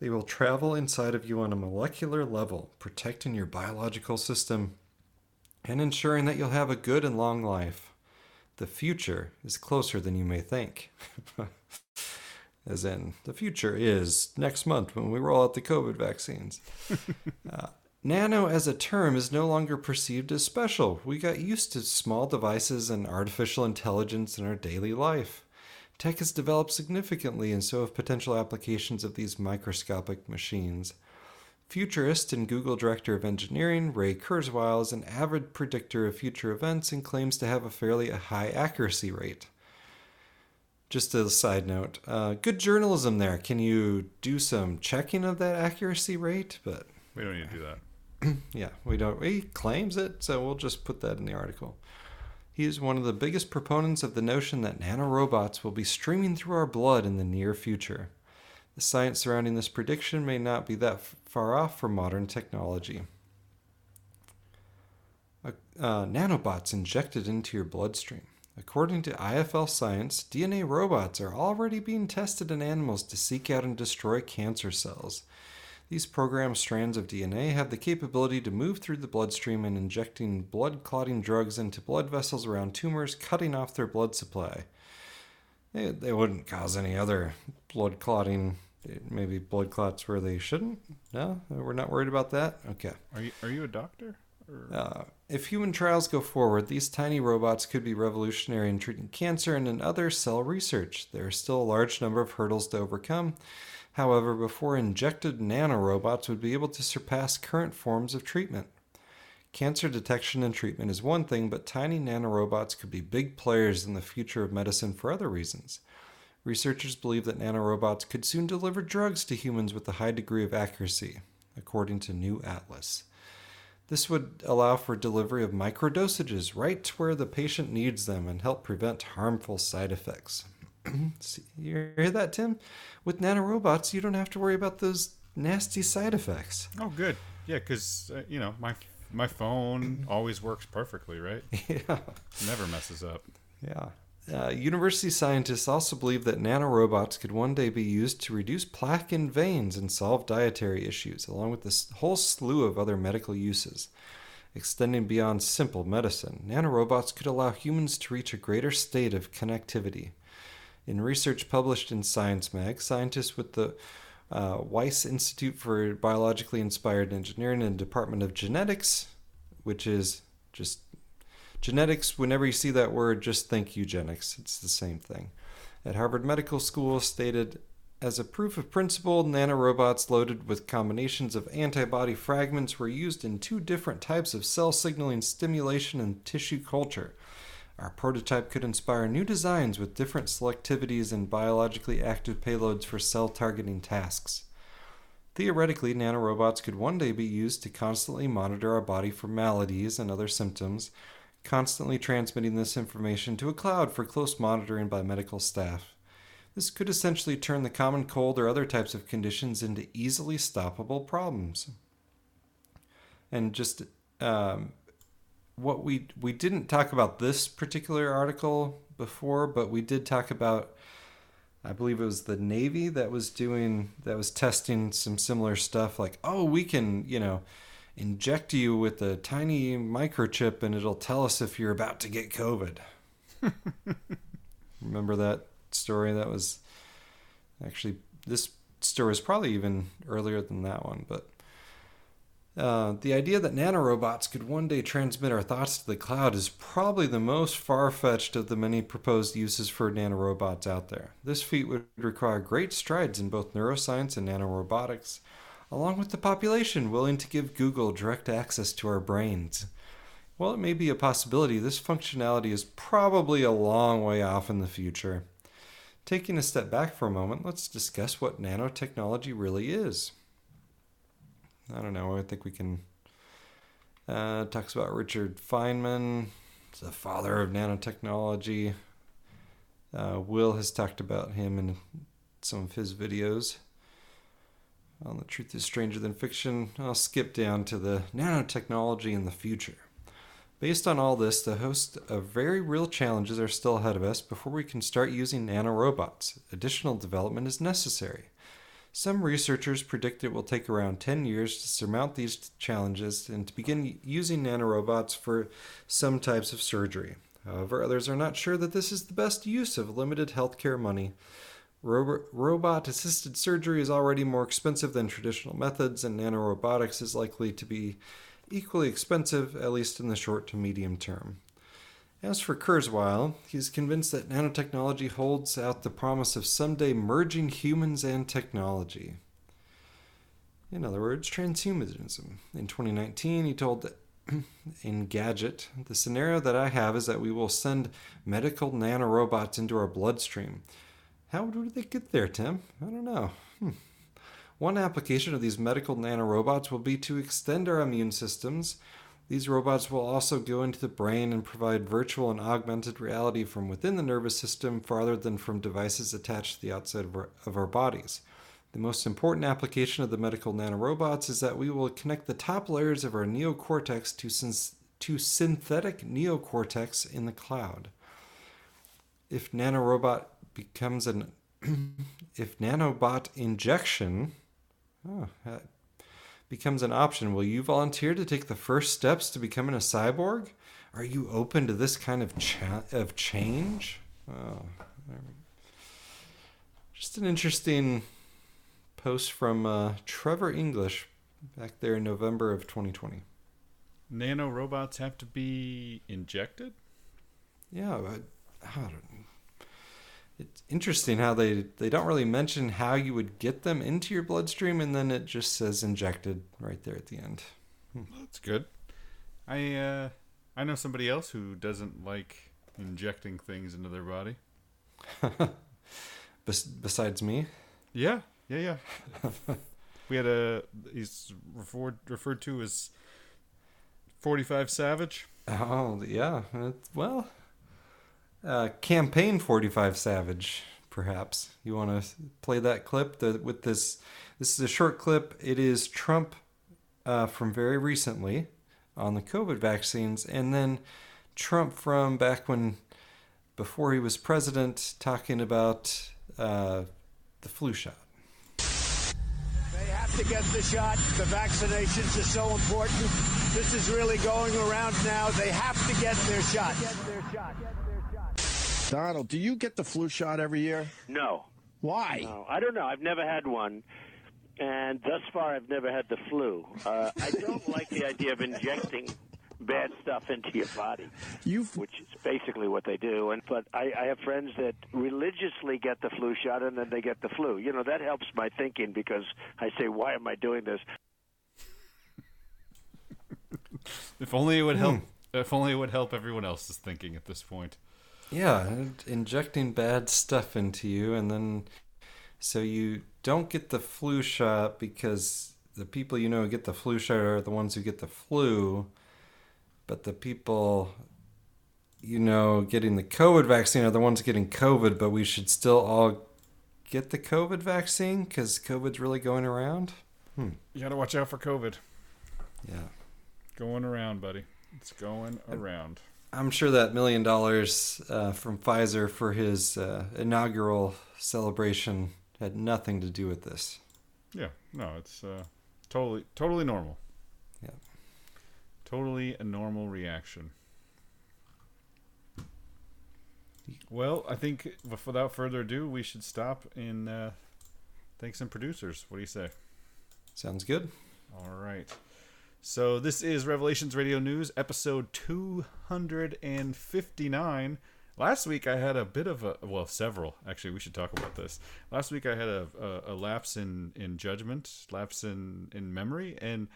They will travel inside of you on a molecular level, protecting your biological system and ensuring that you'll have a good and long life. The future is closer than you may think. As in, the future is next month when we roll out the COVID vaccines. uh, Nano as a term is no longer perceived as special. We got used to small devices and artificial intelligence in our daily life. Tech has developed significantly, and so have potential applications of these microscopic machines. Futurist and Google Director of Engineering Ray Kurzweil is an avid predictor of future events and claims to have a fairly high accuracy rate. Just a side note, uh, good journalism there. Can you do some checking of that accuracy rate? But we don't need to do that. Yeah, we don't. He claims it, so we'll just put that in the article. He is one of the biggest proponents of the notion that nanorobots will be streaming through our blood in the near future. The science surrounding this prediction may not be that f- far off from modern technology. Uh, uh, nanobots injected into your bloodstream. According to I F L Science, D N A robots are already being tested in animals to seek out and destroy cancer cells. These programmed strands of D N A have the capability to move through the bloodstream and injecting blood clotting drugs into blood vessels around tumors, cutting off their blood supply. They, they wouldn't cause any other blood clotting, maybe blood clots where they shouldn't? No? We're not worried about that? Okay. Are you, are you a doctor? Or... Uh, if human trials go forward, these tiny robots could be revolutionary in treating cancer and in other cell research. There are still a large number of hurdles to overcome. However, before injected nanorobots would be able to surpass current forms of treatment. Cancer detection and treatment is one thing, but tiny nanorobots could be big players in the future of medicine for other reasons. Researchers believe that nanorobots could soon deliver drugs to humans with a high degree of accuracy, according to New Atlas. This would allow for delivery of microdosages right where the patient needs them and help prevent harmful side effects. See, you hear that, Tim? With nanorobots, you don't have to worry about those nasty side effects. Oh, good. Yeah, because, uh, you know, my my phone always works perfectly, right? Yeah. Never messes up. Yeah. Uh, university scientists also believe that nanorobots could one day be used to reduce plaque in veins and solve dietary issues, along with a whole slew of other medical uses. Extending beyond simple medicine, nanorobots could allow humans to reach a greater state of connectivity. In research published in Science Mag, scientists with the uh, Weiss Institute for Biologically Inspired Engineering and Department of Genetics, which is just genetics, whenever you see that word, just think eugenics. It's the same thing. At Harvard Medical School stated, as a proof of principle, nanorobots loaded with combinations of antibody fragments were used in two different types of cell signaling stimulation and tissue culture. Our prototype could inspire new designs with different selectivities and biologically active payloads for cell targeting tasks. Theoretically, nanorobots could one day be used to constantly monitor our body for maladies and other symptoms, constantly transmitting this information to a cloud for close monitoring by medical staff. This could essentially turn the common cold or other types of conditions into easily stoppable problems. And just... Um, What we we didn't talk about this particular article before, but we did talk about I believe it was the Navy that was doing, that was testing some similar stuff, like, oh, we can, you know, inject you with a tiny microchip and it'll tell us if you're about to get COVID. Remember that story? That was actually, this story was probably even earlier than that one, but uh, the idea that nanorobots could one day transmit our thoughts to the cloud is probably the most far-fetched of the many proposed uses for nanorobots out there. This feat would require great strides in both neuroscience and nanorobotics, along with the population willing to give Google direct access to our brains. While it may be a possibility, this functionality is probably a long way off in the future. Taking a step back for a moment, let's discuss what nanotechnology really is. I don't know, I think we can... Uh, talks about Richard Feynman, the father of nanotechnology. Uh, Will has talked about him in some of his videos. Well, the truth is stranger than fiction. I'll skip down to the nanotechnology in the future. Based on all this, the host of very real challenges are still ahead of us before we can start using nanorobots. Additional development is necessary. Some researchers predict it will take around ten years to surmount these challenges and to begin using nanorobots for some types of surgery. However, others are not sure that this is the best use of limited healthcare money. Robot-assisted surgery is already more expensive than traditional methods, and nanorobotics is likely to be equally expensive, at least in the short to medium term. As for Kurzweil, he's convinced that nanotechnology holds out the promise of someday merging humans and technology. In other words, transhumanism. In twenty nineteen, he told Engadget, the scenario that I have is that we will send medical nanorobots into our bloodstream. How would they get there, Tim? I don't know. Hmm. One application of these medical nanorobots will be to extend our immune systems. These robots will also go into the brain and provide virtual and augmented reality from within the nervous system farther than from devices attached to the outside of our, of our bodies. The most important application of the medical nanorobots is that we will connect the top layers of our neocortex to, syn- to synthetic neocortex in the cloud. If nanorobot becomes an... if nanobot injection... Oh, that becomes an option. Will you volunteer to take the first steps to becoming a cyborg? Are you open to this kind of cha- of change? Oh, just an interesting post from uh, Trevor English back there in November of twenty twenty. Nanorobots have to be injected? Yeah, I, I don't know. It's interesting how they, they don't really mention how you would get them into your bloodstream, and then it just says injected right there at the end. Hmm. That's good. I uh, I know somebody else who doesn't like injecting things into their body. Bes- besides me? Yeah, yeah, yeah. We had a, he's referred, referred to as forty-five Savage. Oh, yeah. Well... Uh, campaign forty-five Savage, perhaps. You want to play that clip the, with this? This is a short clip. It is Trump uh, from very recently on the COVID vaccines, and then Trump from back when, before he was president, talking about uh, the flu shot. They have to get the shot. The vaccinations are so important. This is really going around now. They have to get their shot. Get their shot. Donald, do you get the flu shot every year? No. Why? No, I don't know. I've never had one, and thus far I've never had the flu. Uh, I don't like the idea of injecting bad stuff into your body, You've... which is basically what they do. And But I, I have friends that religiously get the flu shot, and then they get the flu. You know, that helps my thinking because I say, why am I doing this? If only it would help. Hmm. If only it would help everyone else's thinking at this point. Yeah, injecting bad stuff into you, and then so you don't get the flu shot because the people you know who get the flu shot are the ones who get the flu, but the people you know getting the COVID vaccine are the ones getting COVID, but we should still all get the COVID vaccine because COVID's really going around. Hmm. You got to watch out for COVID. Yeah. Going around, buddy. It's going around. I'm sure that million dollars uh, from Pfizer for his uh, inaugural celebration had nothing to do with this. Yeah, no, it's uh, totally, totally normal. Yeah, totally a normal reaction. Well, I think without further ado, we should stop and uh, thank some producers. What do you say? Sounds good. All right. So this is Revelations Radio News, episode two fifty-nine. Last week I had a bit of a, well, several. Actually, we should talk about this. Last week I had a, a, a lapse in, in judgment, lapse in, in memory, and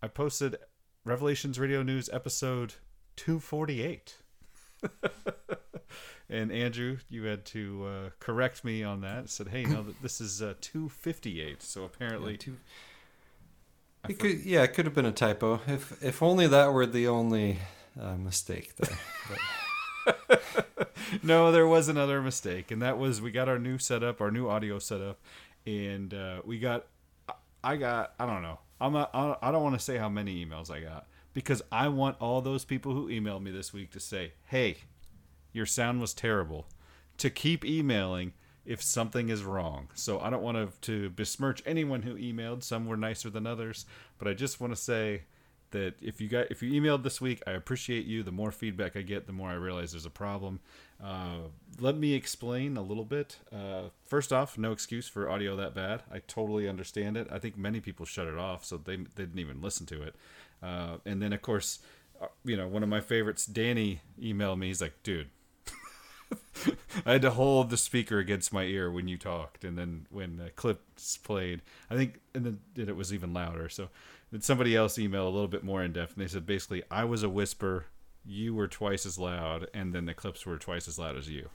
I posted Revelations Radio News episode two forty-eight. And Andrew, you had to uh, correct me on that. I said, hey, no, this is uh, two fifty-eight. So apparently... Yeah, two- It could, yeah, it could have been a typo. If if only that were the only uh, mistake, though. No, there was another mistake, and that was we got our new setup, our new audio setup, and uh, we got, I got, I don't know, I'm not, I don't want to say how many emails I got because I want all those people who emailed me this week to say, hey, your sound was terrible, to keep emailing if something is wrong. So I don't want to, to besmirch anyone who emailed. Some were nicer than others, but I just want to say that if you got, if you emailed this week, I appreciate you. The more feedback I get, the more I realize there's a problem. Uh, let me explain a little bit. Uh, first off, no excuse for audio that bad. I totally understand it. I think many people shut it off, so they, they didn't even listen to it. Uh, and then of course, you know, one of my favorites, Danny, emailed me. He's like, dude, I had to hold the speaker against my ear when you talked, and then when the clips played, I think, and then it was even louder. So then somebody else emailed a little bit more in depth, and they said basically, I was a whisper, you were twice as loud, and then the clips were twice as loud as you.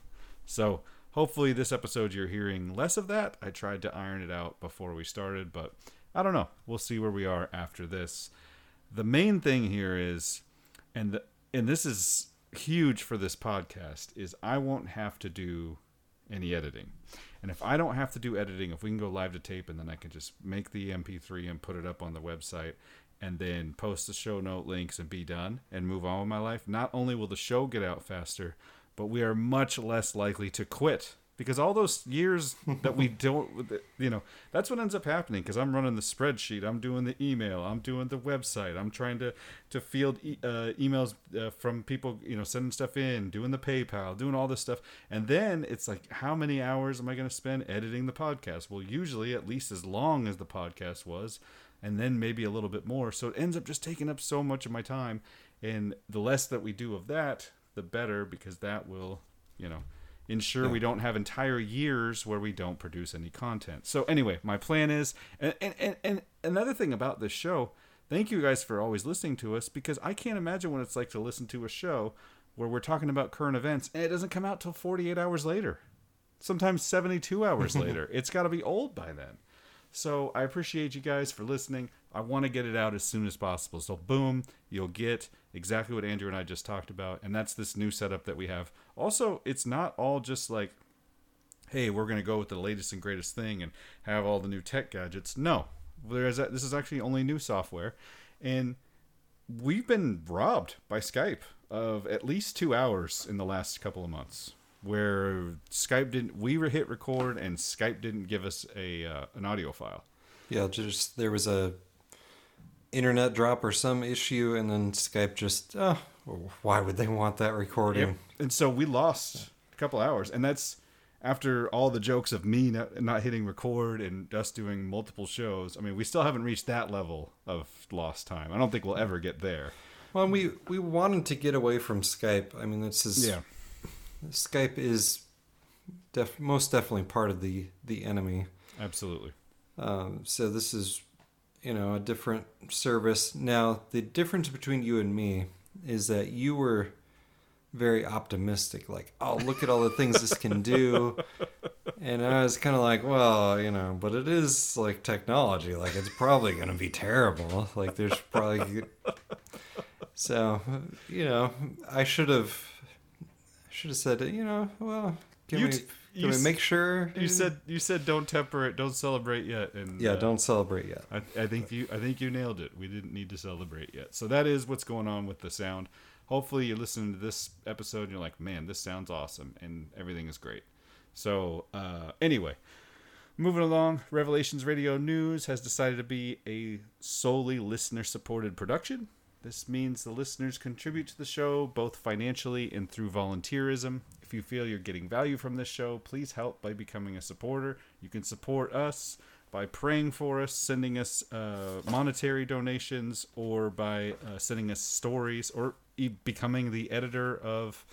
So hopefully this episode you're hearing less of that. I tried to iron it out before we started, but I don't know. We'll see where we are after this. The main thing here is, and the, and this is huge for this podcast, is I won't have to do any editing. And if I don't have to do editing, if we can go live to tape, and then I can just make the M P three and put it up on the website and then post the show note links and be done and move on with my life, not only will the show get out faster, but we are much less likely to quit, because all those years that we don't, you know, that's what ends up happening, because I'm running the spreadsheet, I'm doing the email, I'm doing the website, I'm trying to, to field e- uh, emails uh, from people, you know, sending stuff in, doing the PayPal, doing all this stuff. And then it's like, how many hours am I going to spend editing the podcast? Well, usually at least as long as the podcast was, and then maybe a little bit more. So it ends up just taking up so much of my time. And the less that we do of that, the better, because that will, you know, ensure yeah. we don't have entire years where we don't produce any content. So anyway, my plan is, and, and, and another thing about this show, thank you guys for always listening to us, because I can't imagine what it's like to listen to a show where we're talking about current events and it doesn't come out till forty-eight hours later, sometimes seventy-two hours later. It's got to be old by then. So I appreciate you guys for listening. I want to get it out as soon as possible. So boom, you'll get exactly what Andrew and I just talked about. And that's this new setup that we have. Also, it's not all just like, hey, we're going to go with the latest and greatest thing and have all the new tech gadgets. No, there's this is actually only new software. And we've been robbed by Skype of at least two hours in the last couple of months, where Skype didn't, we hit record and Skype didn't give us a uh, an audio file. Yeah, just there was a internet drop or some issue, and then Skype just, oh, why would they want that recording? Yep. And so we lost a couple hours, and that's after all the jokes of me not, not hitting record and us doing multiple shows. I mean, we still haven't reached that level of lost time. I don't think we'll ever get there. Well, we we wanted to get away from Skype. I mean, this is yeah. Skype is def- most definitely part of the, the enemy. Absolutely. Um, so this is, you know, a different service. Now, the difference between you and me is that you were very optimistic. Like, oh, look at all the things this can do. And I was kind of like, well, you know, but it is like technology. Like, it's probably going to be terrible. Like, there's probably... So, you know, I should have... should have said, you know, well, can, you, we, can you, we make sure you said you said don't temper it, don't celebrate yet, and yeah, uh, don't celebrate yet. I, I think you I think you nailed it. We didn't need to celebrate yet. So that is what's going on with the sound. hopefully you listen to this episode and you're like, man, this sounds awesome and everything is great. So uh, anyway, moving along, Revelations Radio News has decided to be a solely listener-supported production. This means the listeners contribute to the show both financially and through volunteerism. If you feel you're getting value from this show, please help by becoming a supporter. You can support us by praying for us, sending us uh, monetary donations, or by uh, sending us stories, or e- becoming the editor of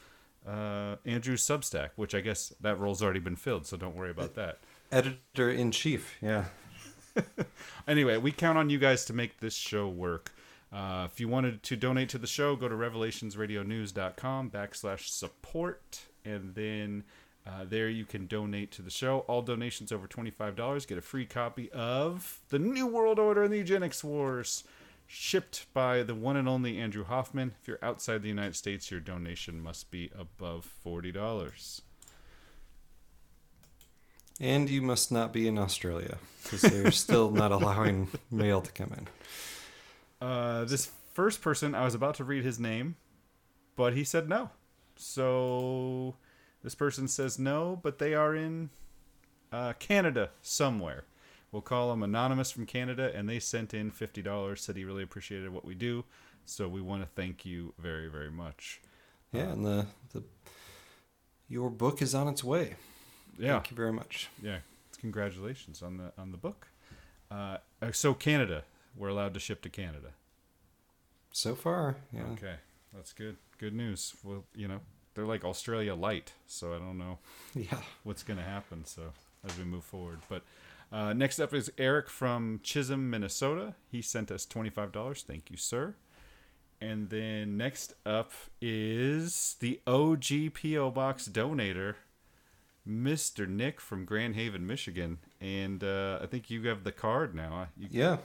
uh, Andrew's Substack, which I guess that role's already been filled, so don't worry about that. Editor-in-chief, yeah. Anyway, we count on you guys to make this show work. Uh, if you wanted to donate to the show, go to revelationsradionews.com backslash support, and then uh, there you can donate to the show. All donations over twenty-five dollars get a free copy of The New World Order and the Eugenics Wars, shipped by the one and only Andrew Hoffman. If you're outside the United States, your donation must be above forty dollars. And you must not be in Australia, because they're still not allowing mail to come in. Uh, this first person, I was about to read his name, but he said no. So this person says no, but they are in uh, Canada somewhere. We'll call them Anonymous from Canada, and they sent in fifty dollars, said he really appreciated what we do. So we want to thank you very, very much. Yeah, uh, and the, the your book is on its way. Yeah. Thank you very much. Yeah, congratulations on the on the book. Uh, so Canada. We're allowed to ship to Canada. So far, yeah. Okay, that's good. Good news. Well, you know, they're like Australia light, so I don't know yeah. what's going to happen. So as we move forward, but uh, next up is Eric from Chisholm, Minnesota. He sent us twenty-five dollars. Thank you, sir. And then next up is the O G P O Box donator, Mister Nick from Grand Haven, Michigan. And uh, I think you have the card now. You yeah.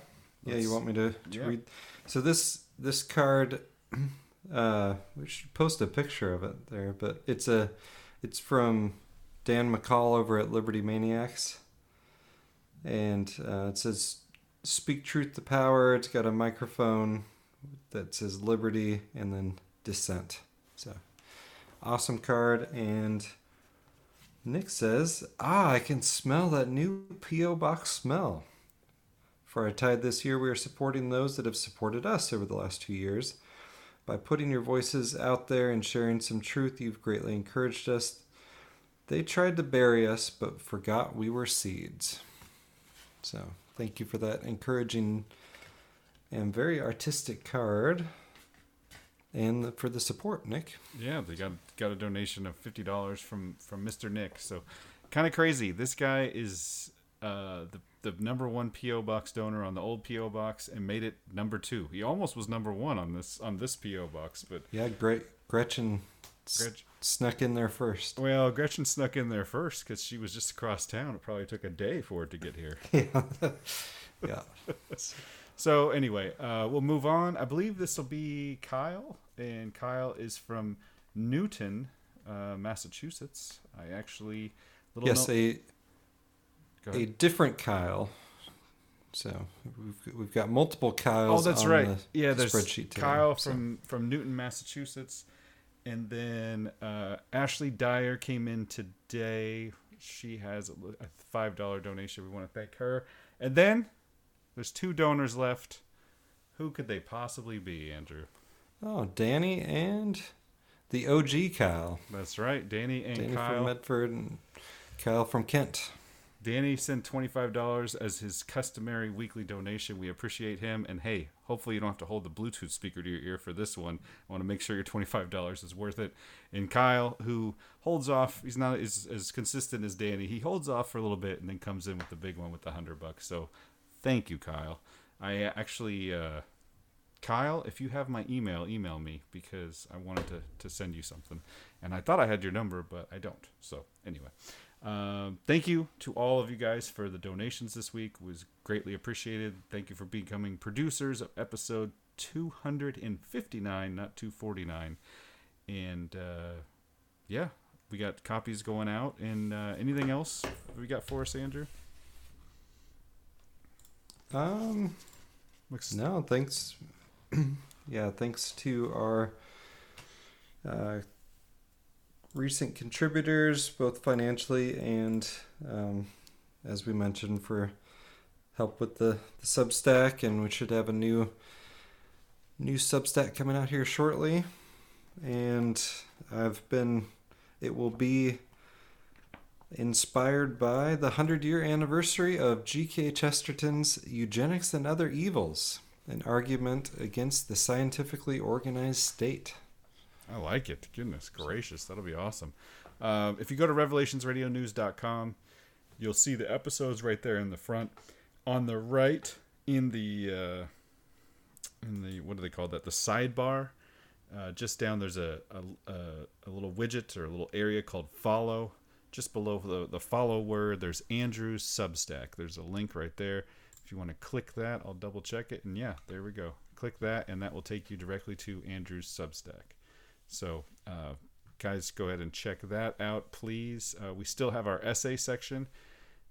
Let's, yeah, you want me to, to yeah. read? So this this card, uh, we should post a picture of it there, but it's a, it's from Dan McCall over at Liberty Maniacs, and uh, it says, "Speak truth to power." It's got a microphone that says "Liberty" and then "Dissent." So, awesome card. And Nick says, "Ah, I can smell that new P O box smell. For our tide this year, we are supporting those that have supported us over the last two years. By putting your voices out there and sharing some truth, you've greatly encouraged us. They tried to bury us, but forgot we were seeds." So thank you for that encouraging and very artistic card, and for the support, Nick. Yeah, they got got a donation of fifty dollars from, from Mister Nick. So kind of crazy. This guy is uh, the the number one P O box donor on the old P O box, and made it number two. He almost was number one on this on this P O box, but yeah, Gret- Gretchen, Gretchen. S- snuck in there first. Well, Gretchen snuck in there first because she was just across town. It probably took a day for it to get here. yeah, yeah. So anyway, uh, we'll move on. I believe this will be Kyle, and Kyle is from Newton, uh, Massachusetts. I actually little yes no- a. A different Kyle, so we've we've got multiple Kyles. Oh, that's on right. The yeah, there's spreadsheet Kyle today, from so. from Newton, Massachusetts, and then uh, Ashley Dyer came in today. She has a five dollar donation. We want to thank her. And then there's two donors left. Who could they possibly be, Andrew? Oh, Danny and the O G Kyle. That's right, Danny and Danny Kyle from Medford and Kyle from Kent. Danny sent twenty-five dollars as his customary weekly donation. We appreciate him. And hey, hopefully you don't have to hold the Bluetooth speaker to your ear for this one. I want to make sure your twenty-five dollars is worth it. And Kyle, who holds off, he's not as, as consistent as Danny. He holds off for a little bit and then comes in with the big one with the one hundred bucks. So thank you, Kyle. I actually, uh, Kyle, if you have my email, email me, because I wanted to, to send you something. And I thought I had your number, but I don't. So anyway. Um, thank you to all of you guys for the donations this week. It was greatly appreciated. Thank you for becoming producers of episode two fifty-nine, not two forty-nine. And uh, yeah, we got copies going out. And uh, anything else we got for us, Andrew? Um, no, thanks. yeah, thanks to our uh, recent contributors, both financially and, um, as we mentioned, for help with the, the Substack, and we should have a new new Substack coming out here shortly. And I've been, it will be inspired by the one hundred year anniversary of G K Chesterton's Eugenics and Other Evils, an argument against the scientifically organized state. I like it. Goodness gracious, that'll be awesome. Um, if you go to revelations radio news dot com, you'll see the episodes right there in the front. On the right, in the, uh, in the what do they call that? The sidebar. Uh, just down there's a, a, a little widget or a little area called follow. Just below the, the follow word, there's Andrew's Substack. There's a link right there. If you want to click that, I'll double check it. And yeah, there we go. Click that, and that will take you directly to Andrew's Substack. So, uh, guys, go ahead and check that out, please. Uh, we still have our essay section,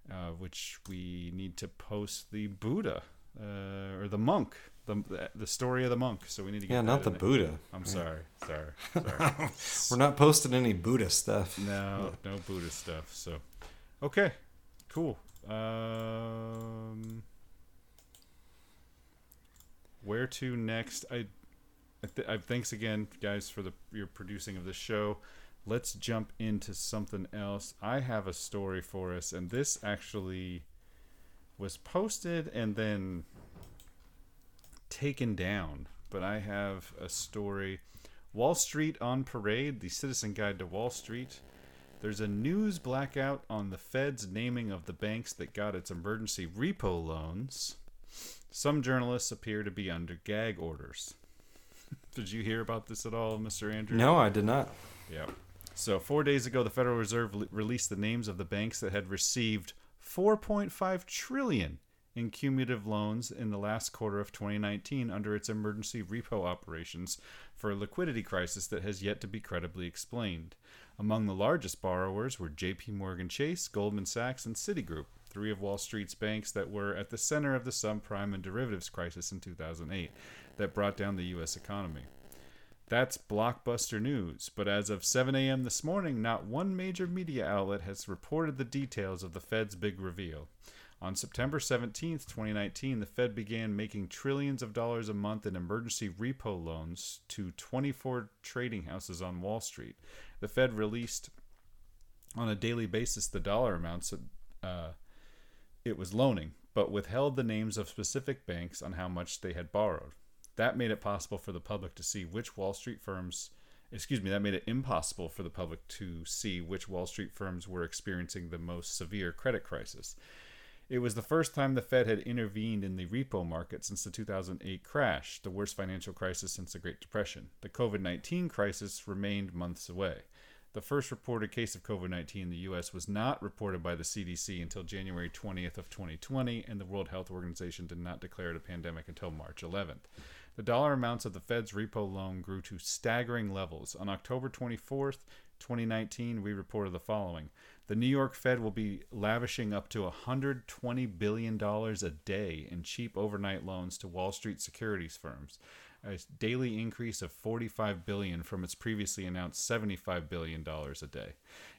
uh, which we need to post the Buddha uh, or the monk, the the story of the monk. So we need to get yeah, not the Buddha. It. I'm yeah. sorry, sorry. sorry. We're not posting any Buddha stuff. No, no Buddha stuff. So, okay, cool. Um, where to next? I. I thanks again, guys, for the your producing of the show. Let's jump into something else. I have a story for us, and this actually was posted and then taken down. But I have a story. Wall Street on Parade, the Citizen Guide to Wall Street. There's a news blackout on the Fed's naming of the banks that got its emergency repo loans. Some journalists appear to be under gag orders. Did you hear about this at all, Mister Andrew? No, I did not. Yeah. So four days ago, the Federal Reserve l- released the names of the banks that had received four point five trillion dollars in cumulative loans in the last quarter of twenty nineteen under its emergency repo operations for a liquidity crisis that has yet to be credibly explained. Among the largest borrowers were J P Morgan Chase, Goldman Sachs, and Citigroup, three of Wall Street's banks that were at the center of the subprime and derivatives crisis in two thousand eight that brought down the U S economy. That's blockbuster news, but as of seven a.m. this morning, not one major media outlet has reported the details of the Fed's big reveal. On September seventeenth, twenty nineteen, the Fed began making trillions of dollars a month in emergency repo loans to twenty-four trading houses on Wall Street. The Fed released on a daily basis the dollar amounts of, uh, it was loaning, but withheld the names of specific banks on how much they had borrowed. That made it possible for the public to see which Wall Street firms, excuse me, that made it impossible for the public to see which Wall Street firms were experiencing the most severe credit crisis. It was the first time the Fed had intervened in the repo market since the two thousand eight crash, the worst financial crisis since the Great Depression. The covid nineteen crisis remained months away. The first reported case of covid nineteen in the U S was not reported by the C D C until January twentieth of twenty twenty, and the World Health Organization did not declare it a pandemic until March eleventh. The dollar amounts of the Fed's repo loan grew to staggering levels. On October twenty-fourth, twenty nineteen, we reported the following. The New York Fed will be lavishing up to one hundred twenty billion dollars a day in cheap overnight loans to Wall Street securities firms, a daily increase of forty-five billion dollars from its previously announced seventy-five billion dollars a day.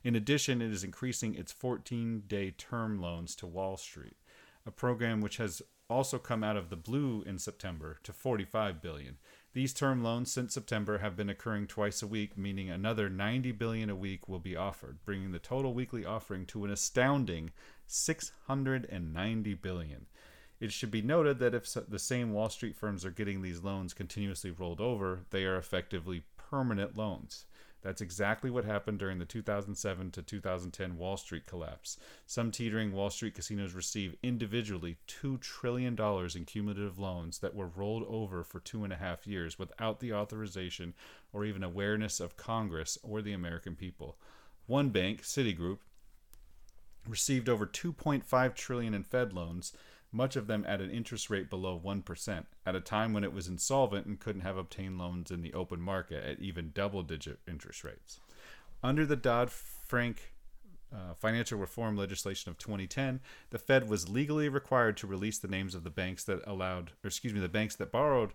In addition, it is increasing its fourteen-day term loans to Wall Street, a program which has also come out of the blue in September to forty-five billion dollars. These term loans since September have been occurring twice a week, meaning another ninety billion dollars a week will be offered, bringing the total weekly offering to an astounding six hundred ninety billion dollars. It should be noted that if the same Wall Street firms are getting these loans continuously rolled over, they are effectively permanent loans. That's exactly what happened during the two thousand seven to two thousand ten Wall Street collapse. Some teetering Wall Street casinos received individually two trillion dollars in cumulative loans that were rolled over for two and a half years without the authorization or even awareness of Congress or the American people. One bank, Citigroup, received over two point five trillion dollars in Fed loans, much of them at an interest rate below one percent, at a time when it was insolvent and couldn't have obtained loans in the open market at even double-digit interest rates. Under the Dodd-Frank uh, financial reform legislation of twenty ten, the Fed was legally required to release the names of the banks that allowed, or excuse me, the banks that borrowed,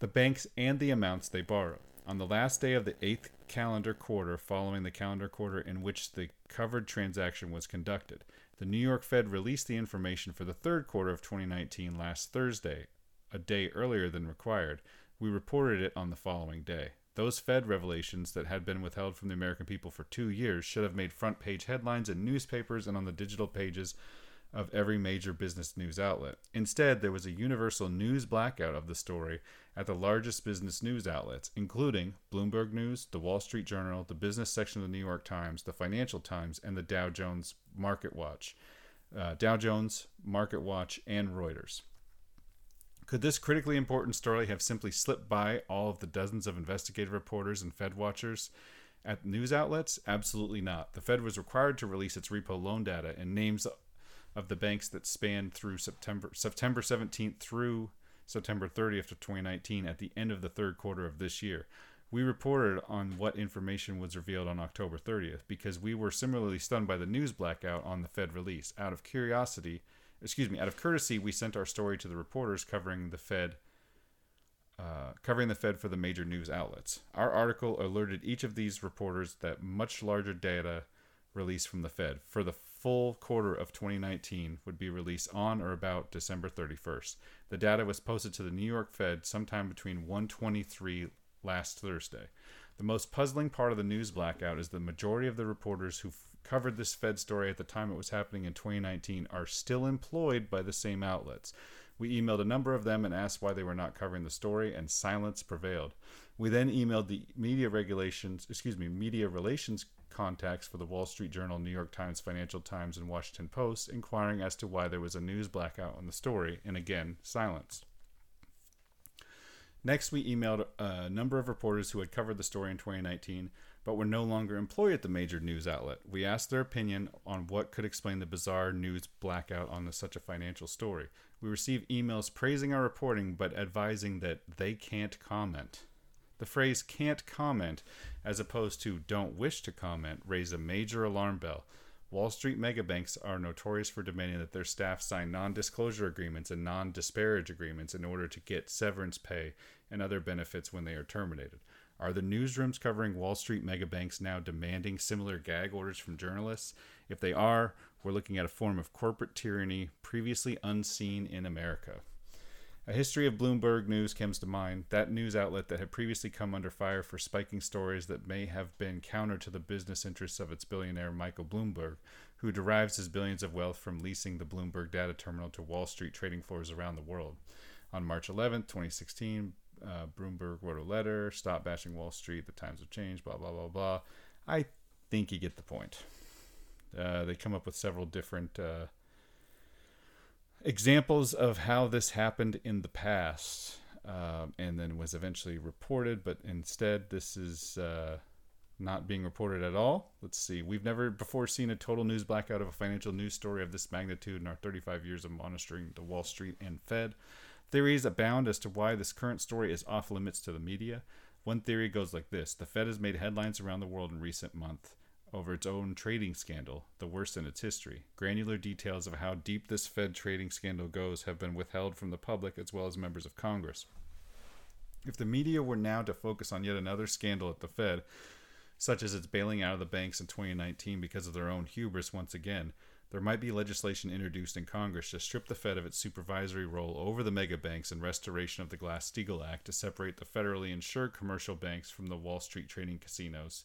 the banks and the amounts they borrowed. On the last day of the eighth calendar quarter following the calendar quarter in which the covered transaction was conducted, the New York Fed released the information for the third quarter of twenty nineteen last Thursday, a day earlier than required. We reported it on the following day. Those Fed revelations that had been withheld from the American people for two years should have made front page headlines in newspapers and on the digital pages of every major business news outlet. Instead, there was a universal news blackout of the story at the largest business news outlets, including Bloomberg News, The Wall Street Journal, the business section of the New York Times, the Financial Times, and the Dow Jones Market Watch, uh, Dow Jones Market Watch, and Reuters. Could this critically important story have simply slipped by all of the dozens of investigative reporters and Fed watchers at news outlets? Absolutely not. The Fed was required to release its repo loan data and names of the banks that spanned through September September seventeenth through September thirtieth of twenty nineteen at the end of the third quarter of this year. We reported on what information was revealed on October thirtieth because we were similarly stunned by the news blackout on the Fed release. Out of curiosity, excuse me, out of courtesy, we sent our story to the reporters covering the Fed uh, covering the Fed for the major news outlets. Our article alerted each of these reporters that much larger data released from the Fed for the full quarter of twenty nineteen would be released on or about December thirty-first. The data was posted to the New York Fed sometime between one twenty-three last Thursday. The most puzzling part of the news blackout is the majority of the reporters who f- covered this Fed story at the time it was happening in twenty nineteen are still employed by the same outlets. We emailed a number of them and asked why they were not covering the story, and silence prevailed. We then emailed the media regulations, excuse me, media relations contacts for the Wall Street Journal, New York Times, Financial Times, and Washington Post, inquiring as to why there was a news blackout on the story, and again, silence. Next, we emailed a number of reporters who had covered the story in twenty nineteen, but were no longer employed at the major news outlet. We asked their opinion on what could explain the bizarre news blackout on the, such a financial story. We received emails praising our reporting, but advising that they can't comment. The phrase "can't comment," as opposed to "don't wish to comment," raised a major alarm bell. Wall Street megabanks are notorious for demanding that their staff sign non-disclosure agreements and non-disparage agreements in order to get severance pay and other benefits when they are terminated. Are the newsrooms covering Wall Street megabanks now demanding similar gag orders from journalists? If they are, we're looking at a form of corporate tyranny previously unseen in America. A history of Bloomberg News comes to mind, that news outlet that had previously come under fire for spiking stories that may have been counter to the business interests of its billionaire Michael Bloomberg, who derives his billions of wealth from leasing the Bloomberg data terminal to Wall Street trading floors around the world. On March eleventh, twenty sixteen, uh, Bloomberg wrote a letter, "Stop bashing Wall Street, the times have changed, blah, blah, blah, blah." I think you get the point. Uh, they come up with several different... Uh, examples of how this happened in the past um, and then was eventually reported, but instead this is uh, not being reported at all. Let's see. We've never before seen a total news blackout of a financial news story of this magnitude in our thirty-five years of monitoring the Wall Street and Fed. Theories abound as to why this current story is off limits to the media. One theory goes like this. The Fed has made headlines around the world in recent months over its own trading scandal, the worst in its history. Granular details of how deep this Fed trading scandal goes have been withheld from the public as well as members of Congress. If the media were now to focus on yet another scandal at the Fed, such as its bailing out of the banks in twenty nineteen because of their own hubris once again, there might be legislation introduced in Congress to strip the Fed of its supervisory role over the mega banks and restoration of the Glass-Steagall Act to separate the federally insured commercial banks from the Wall Street trading casinos.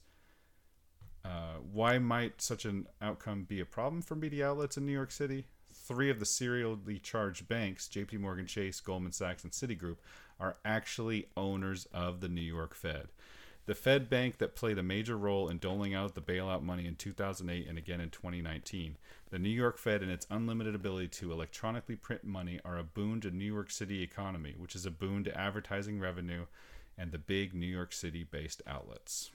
Uh, why might such an outcome be a problem for media outlets in New York City? Three of the serially charged banks, J P Morgan Chase, Goldman Sachs, and Citigroup, are actually owners of the New York Fed. The Fed bank that played a major role in doling out the bailout money in two thousand eight and again in twenty nineteen. The New York Fed and its unlimited ability to electronically print money are a boon to New York City economy, which is a boon to advertising revenue and the big New York City-based outlets.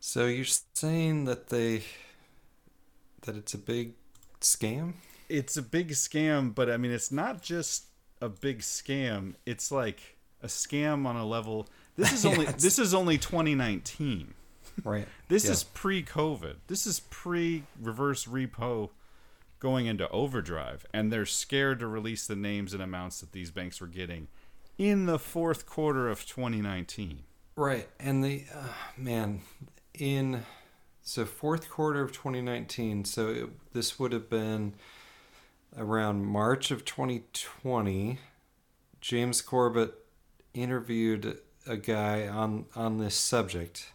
So you're saying that they that it's a big scam? It's a big scam, but I mean it's not just a big scam, it's like a scam on a level. This is only yeah, this is only twenty nineteen. Right. This yeah. is pre-COVID. This is pre-reverse repo going into overdrive, and they're scared to release the names and amounts that these banks were getting in the fourth quarter of twenty nineteen. Right. And the uh, man in so fourth quarter of twenty nineteen. So it, this would have been around March of twenty twenty. James Corbett interviewed a guy on, on this subject,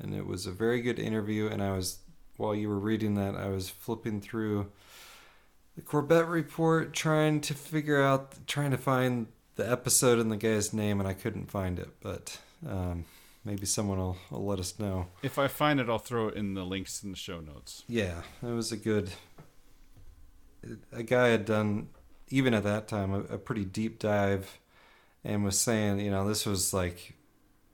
and it was a very good interview. And I was, while you were reading that, I was flipping through the Corbett report, trying to figure out, trying to find the episode and the guy's name, and I couldn't find it, but um, maybe someone will, will let us know. If I find it, I'll throw it in the links in the show notes. Yeah, it was a good, a guy had done, even at that time, a, a pretty deep dive, and was saying, you know, this was like,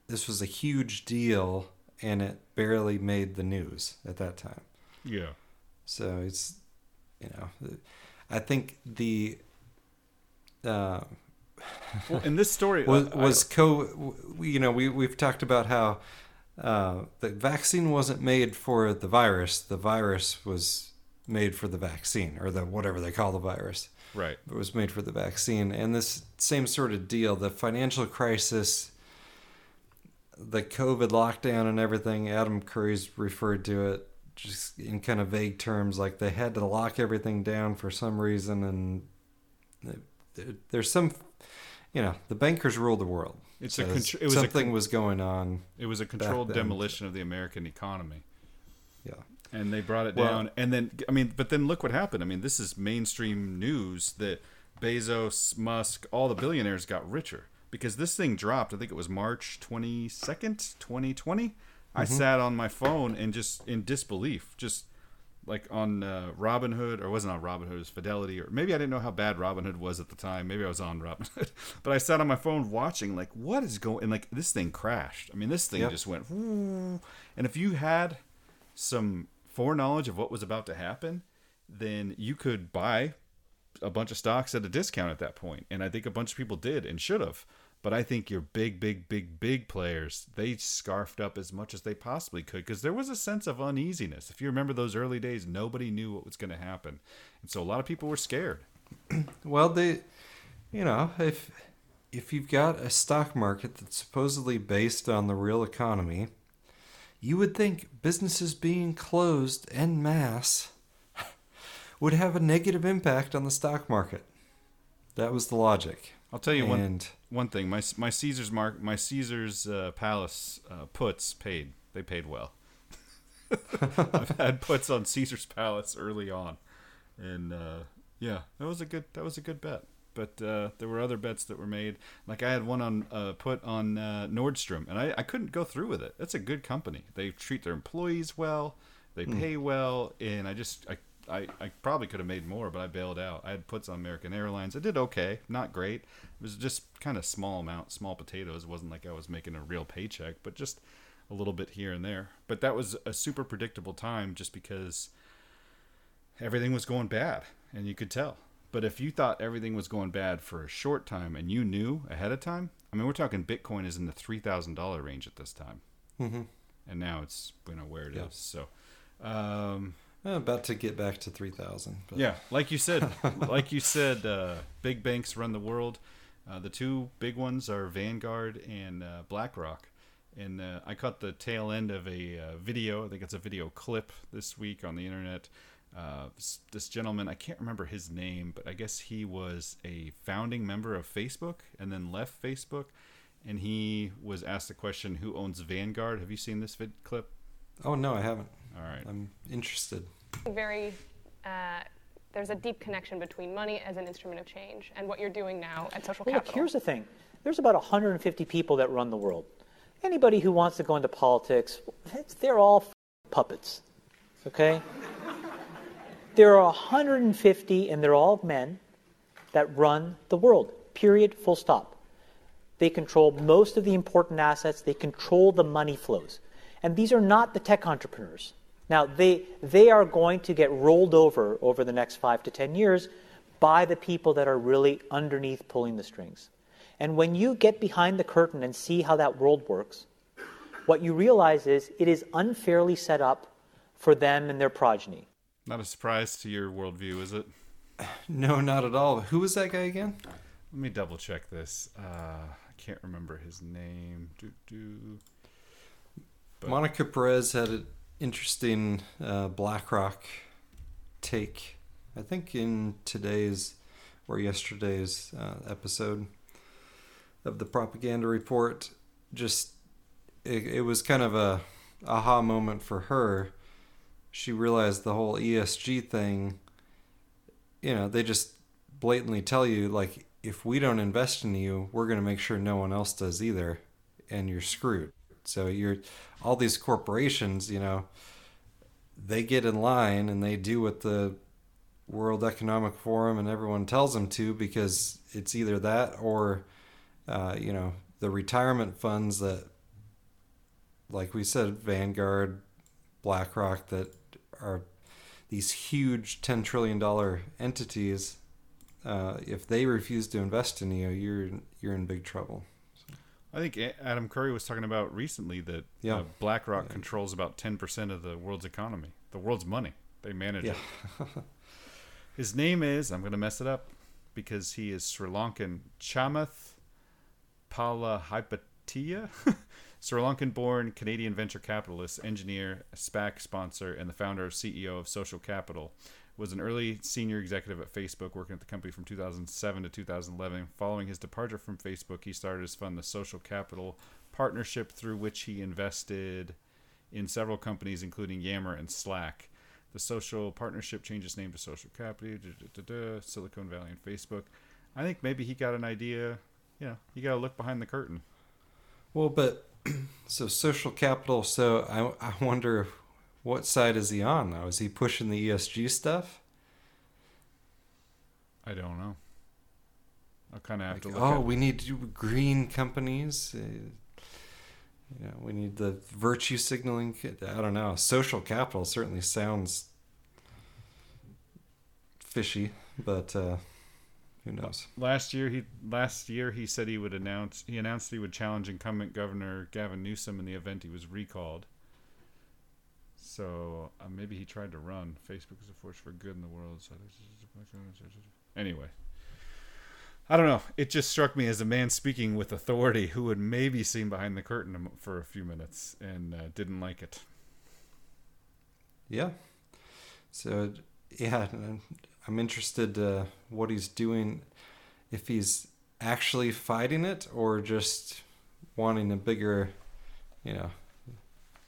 this was a huge deal, and it barely made the news at that time. Yeah. So it's, you know, I think the, uh, well, in this story was, was co, you know, we, we've talked about how, uh, the vaccine wasn't made for the virus. The virus was made for the vaccine, or the, whatever they call the virus. Right. It was made for the vaccine. And this same sort of deal, the financial crisis, the COVID lockdown and everything, Adam Curry's referred to it just in kind of vague terms, like they had to lock everything down for some reason. And they, there's some, you know, the bankers rule the world. It's so a contr- it was something a, was going on. It was a controlled demolition of the American economy. Yeah. And they brought it well, down. And then, I mean, but then look what happened. I mean, this is mainstream news that Bezos, Musk, all the billionaires got richer because this thing dropped. I think it was March twenty-second, twenty twenty. Mm-hmm. I sat on my phone and just in disbelief, just like on uh, Robinhood, or wasn't on Robinhood, it was Fidelity, or maybe I didn't know how bad Robinhood was at the time. Maybe I was on Robinhood, but I sat on my phone watching like, what is going, and like this thing crashed. I mean, this thing yep. just went, whoo. And if you had some foreknowledge of what was about to happen, then you could buy a bunch of stocks at a discount at that point. And I think a bunch of people did and should have. But I think your big, big, big, big players, they scarfed up as much as they possibly could because there was a sense of uneasiness. If you remember those early days, nobody knew what was going to happen. And so a lot of people were scared. Well, they, you know, if if you've got a stock market that's supposedly based on the real economy, you would think businesses being closed en masse would have a negative impact on the stock market. That was the logic. I'll tell you and one one thing. My my Caesar's mark my Caesar's uh, Palace uh, puts paid. They paid well. I've had puts on Caesar's Palace early on, and uh, yeah, that was a good that was a good bet. But uh, there were other bets that were made. Like I had one on uh, put on uh, Nordstrom, and I, I couldn't go through with it. That's a good company. They treat their employees well. They pay mm. well. And I just I, I I probably could have made more, but I bailed out. I had puts on American Airlines. I did okay, not great. It was just kind of small amount, small potatoes. It wasn't like I was making a real paycheck, but just a little bit here and there. But that was a super predictable time, just because everything was going bad, and you could tell. But if you thought everything was going bad for a short time and you knew ahead of time, I mean, we're talking Bitcoin is in the three thousand dollars range at this time. Mm-hmm. And now it's, you know, where it yeah. is. So, um, I'm about to get back to three thousand. Yeah. Like you said, like you said, uh, big banks run the world. Uh, the two big ones are Vanguard and uh, BlackRock. And uh, I caught the tail end of a uh, video. I think it's a video clip this week on the internet. Uh, this, this gentleman, I can't remember his name, but I guess he was a founding member of Facebook and then left Facebook. And he was asked the question, who owns Vanguard? Have you seen this vid clip? Oh, no, I haven't. All right. I'm interested. Very, uh, there's a deep connection between money as an instrument of change and what you're doing now at Social Capital. Look, here's the thing. There's about one hundred fifty people that run the world. Anybody who wants to go into politics, they're all f- puppets, okay? There are one hundred fifty, and they're all men, that run the world, period, full stop. They control most of the important assets. They control the money flows. And these are not the tech entrepreneurs. Now, they they are going to get rolled over over the next five to ten years by the people that are really underneath pulling the strings. And when you get behind the curtain and see how that world works, what you realize is it is unfairly set up for them and their progeny. Not a surprise to your worldview, is it? No, not at all. Who was that guy again? Let me double check this. Uh, I can't remember his name. Doo, doo. But Monica Perez had an interesting uh, BlackRock take, I think, in today's or yesterday's uh, episode of the propaganda report. Just it, it was kind of a aha moment for her. She realized the whole E S G thing, you know, they just blatantly tell you, like, if we don't invest in you, we're going to make sure no one else does either, and you're screwed. So you're all these corporations, you know, they get in line and they do what the World Economic Forum and everyone tells them to, because it's either that or, uh, you know, the retirement funds that, like we said, Vanguard, BlackRock, that are these huge ten trillion dollars entities. Uh, if they refuse to invest in you, you're you're in big trouble. I think Adam Curry was talking about recently that yeah. uh, BlackRock yeah. controls about ten percent of the world's economy, the world's money. They manage yeah. it. His name is, I'm going to mess it up, because he is Sri Lankan, Chamath Palihapitiya, Sri Lankan-born Canadian venture capitalist, engineer, SPAC sponsor, and the founder and C E O of Social Capital. Was an early senior executive at Facebook, working at the company from two thousand seven to two thousand eleven. Following his departure from Facebook, he started his fund, the Social Capital Partnership, through which he invested in several companies, including Yammer and Slack. The Social Partnership changed its name to Social Capital, da, da, da, da, Silicon Valley and Facebook. I think maybe he got an idea. You know, you got to look behind the curtain. Well, but so Social Capital, so I, I wonder if, what side is he on now? Is he pushing the E S G stuff? I don't know. I'll kind of have like, to look oh, at Oh, we it. need to do green companies. Uh, you know, we need the virtue signaling. I don't know. Social Capital certainly sounds fishy, but uh, who knows? Last year, he last year he said he would announce. He announced he would challenge incumbent Governor Gavin Newsom in the event he was recalled. So uh, maybe he tried to run. Facebook is a force for good in the world. So anyway, I don't know. It just struck me as a man speaking with authority who had maybe seen behind the curtain for a few minutes and uh, didn't like it. Yeah. So, yeah, I'm interested uh, what he's doing, if he's actually fighting it or just wanting a bigger, you know,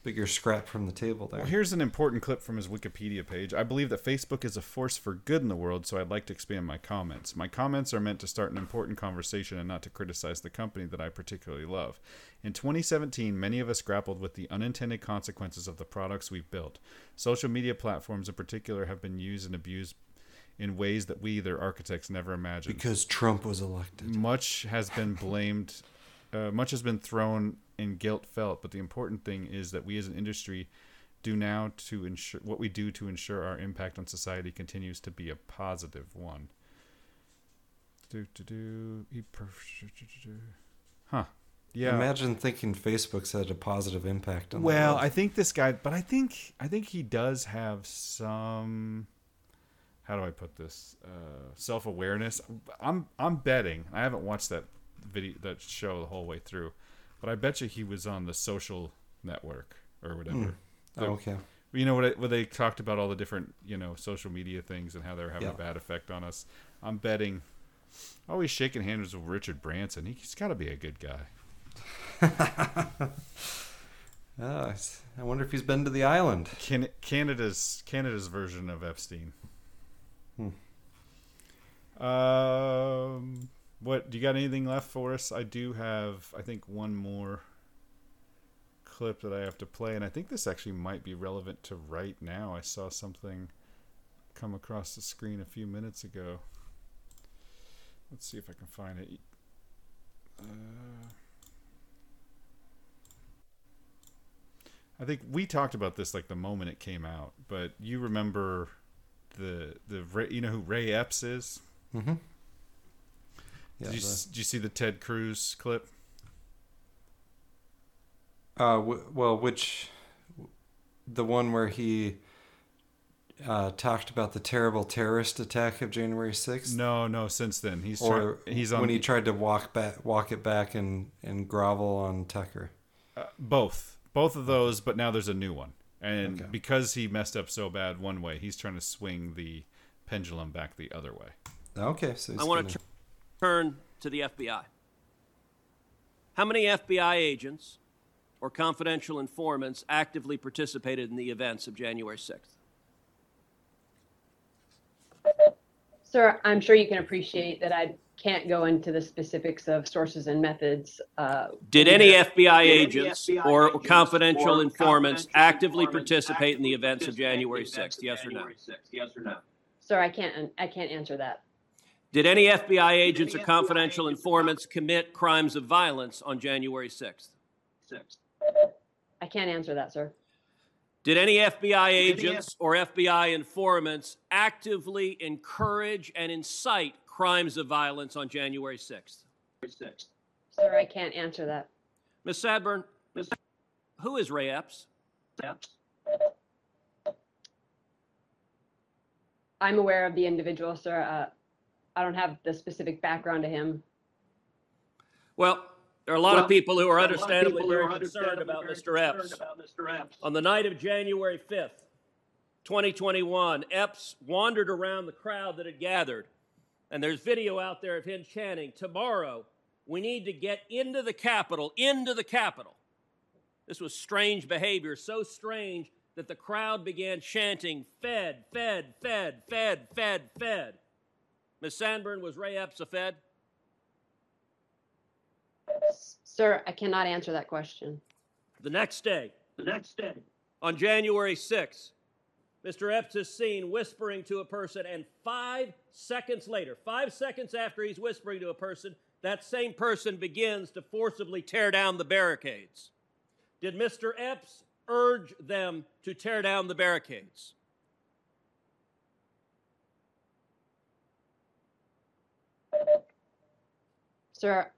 bigger scrap from the table there. Well, here's an important clip from his Wikipedia page. I believe that Facebook is a force for good in the world, so I'd like to expand my comments. My comments are meant to start an important conversation and not to criticize the company that I particularly love. In twenty seventeen, many of us grappled with the unintended consequences of the products we've built. Social media platforms in particular have been used and abused in ways that we, their architects, never imagined. Because Trump was elected. Much has been blamed... Uh, much has been thrown and guilt felt, but the important thing is that we as an industry do now to ensure what we do to ensure our impact on society continues to be a positive one. Do, do, do, do, do. Huh. Yeah. Imagine thinking Facebook's had a positive impact on well, the world. I think this guy, but I think I think he does have some, how do I put this? Uh, self-awareness. I'm I'm betting. I haven't watched that video, that show, the whole way through, but I bet you he was on the Social Network or whatever. Mm. Oh, okay. You know what? Where, where they talked about all the different, you know, social media things and how they're having yeah. a bad effect on us. I'm betting. Always shaking hands with Richard Branson. He's got to be a good guy. oh, I wonder if he's been to the island. Can, Canada's Canada's version of Epstein. Hmm. Um. What, do you got anything left for us? I do have, I think, one more clip that I have to play, and I think this actually might be relevant to right now. I saw something come across the screen a few minutes ago. Let's see if I can find it. Uh, I think we talked about this like the moment it came out, but you remember the the you know who Ray Epps is? Mm-hmm. Yeah, did, you, the, did you see the Ted Cruz clip? Uh, w- well, which the one where he uh, talked about the terrible terrorist attack of January sixth? No, no. Since then, he's or try- he's on when the- he tried to walk back, walk it back, and and grovel on Tucker. Uh, both, both of those, but now there's a new one, and okay. because he messed up so bad one way, he's trying to swing the pendulum back the other way. Okay, so he's I want gonna... to turn to the F B I. How many F B I agents or confidential informants actively participated in the events of January sixth? Sir, I'm sure you can appreciate that I can't go into the specifics of sources and methods. Uh, Did any F B I Did agents F B I or agents confidential or informants confidential actively informants participate in the events of January sixth? Yes or no? Yes or no? Sir, I can't. I can't answer that. Did any F B I agents or confidential informants commit crimes of violence on January sixth? I can't answer that, sir. Did any F B I agents or F B I informants actively encourage and incite crimes of violence on January sixth? Sir, I can't answer that. Miz Sadburn, who is Ray Epps? Epps. I'm aware of the individual, sir. Uh, I don't have the specific background to him. Well, there are a lot well, of people who are understandably very are concerned, about, very Mister concerned about Mister Epps. On the night of January fifth, twenty twenty-one, Epps wandered around the crowd that had gathered, and there's video out there of him chanting, "Tomorrow, we need to get into the Capitol, into the Capitol." This was strange behavior, so strange that the crowd began chanting, "Fed, Fed, Fed, Fed, Fed, Fed." Miz Sandburn, was Ray Epps a Fed? Sir, I cannot answer that question. The next day, the next day, on January sixth, Mister Epps is seen whispering to a person, and five seconds later, five seconds after he's whispering to a person, that same person begins to forcibly tear down the barricades. Did Mister Epps urge them to tear down the barricades? Sir,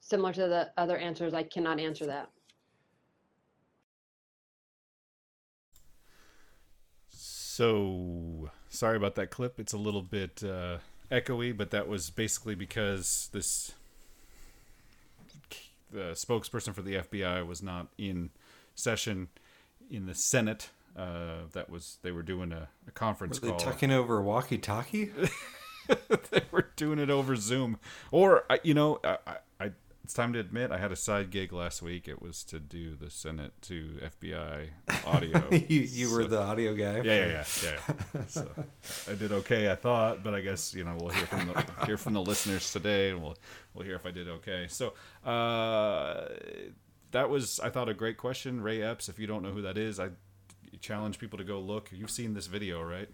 similar to the other answers, I cannot answer that. So, sorry about that clip. It's a little bit uh, echoey, but that was basically because this the spokesperson for the F B I was not in session in the Senate. Uh, that was they were doing a, a conference were they call. Were they talking over walkie-talkie? They were doing it over Zoom, or you know, I, I, it's time to admit I had a side gig last week. It was to do the Senate to F B I audio. you you so, were the audio guy. Yeah, yeah, yeah. yeah. So I did okay, I thought, but I guess you know we'll hear from the, hear from the listeners today, and we'll we'll hear if I did okay. So uh, that was I thought a great question, Ray Epps. If you don't know who that is, I challenge people to go look. You've seen this video, right?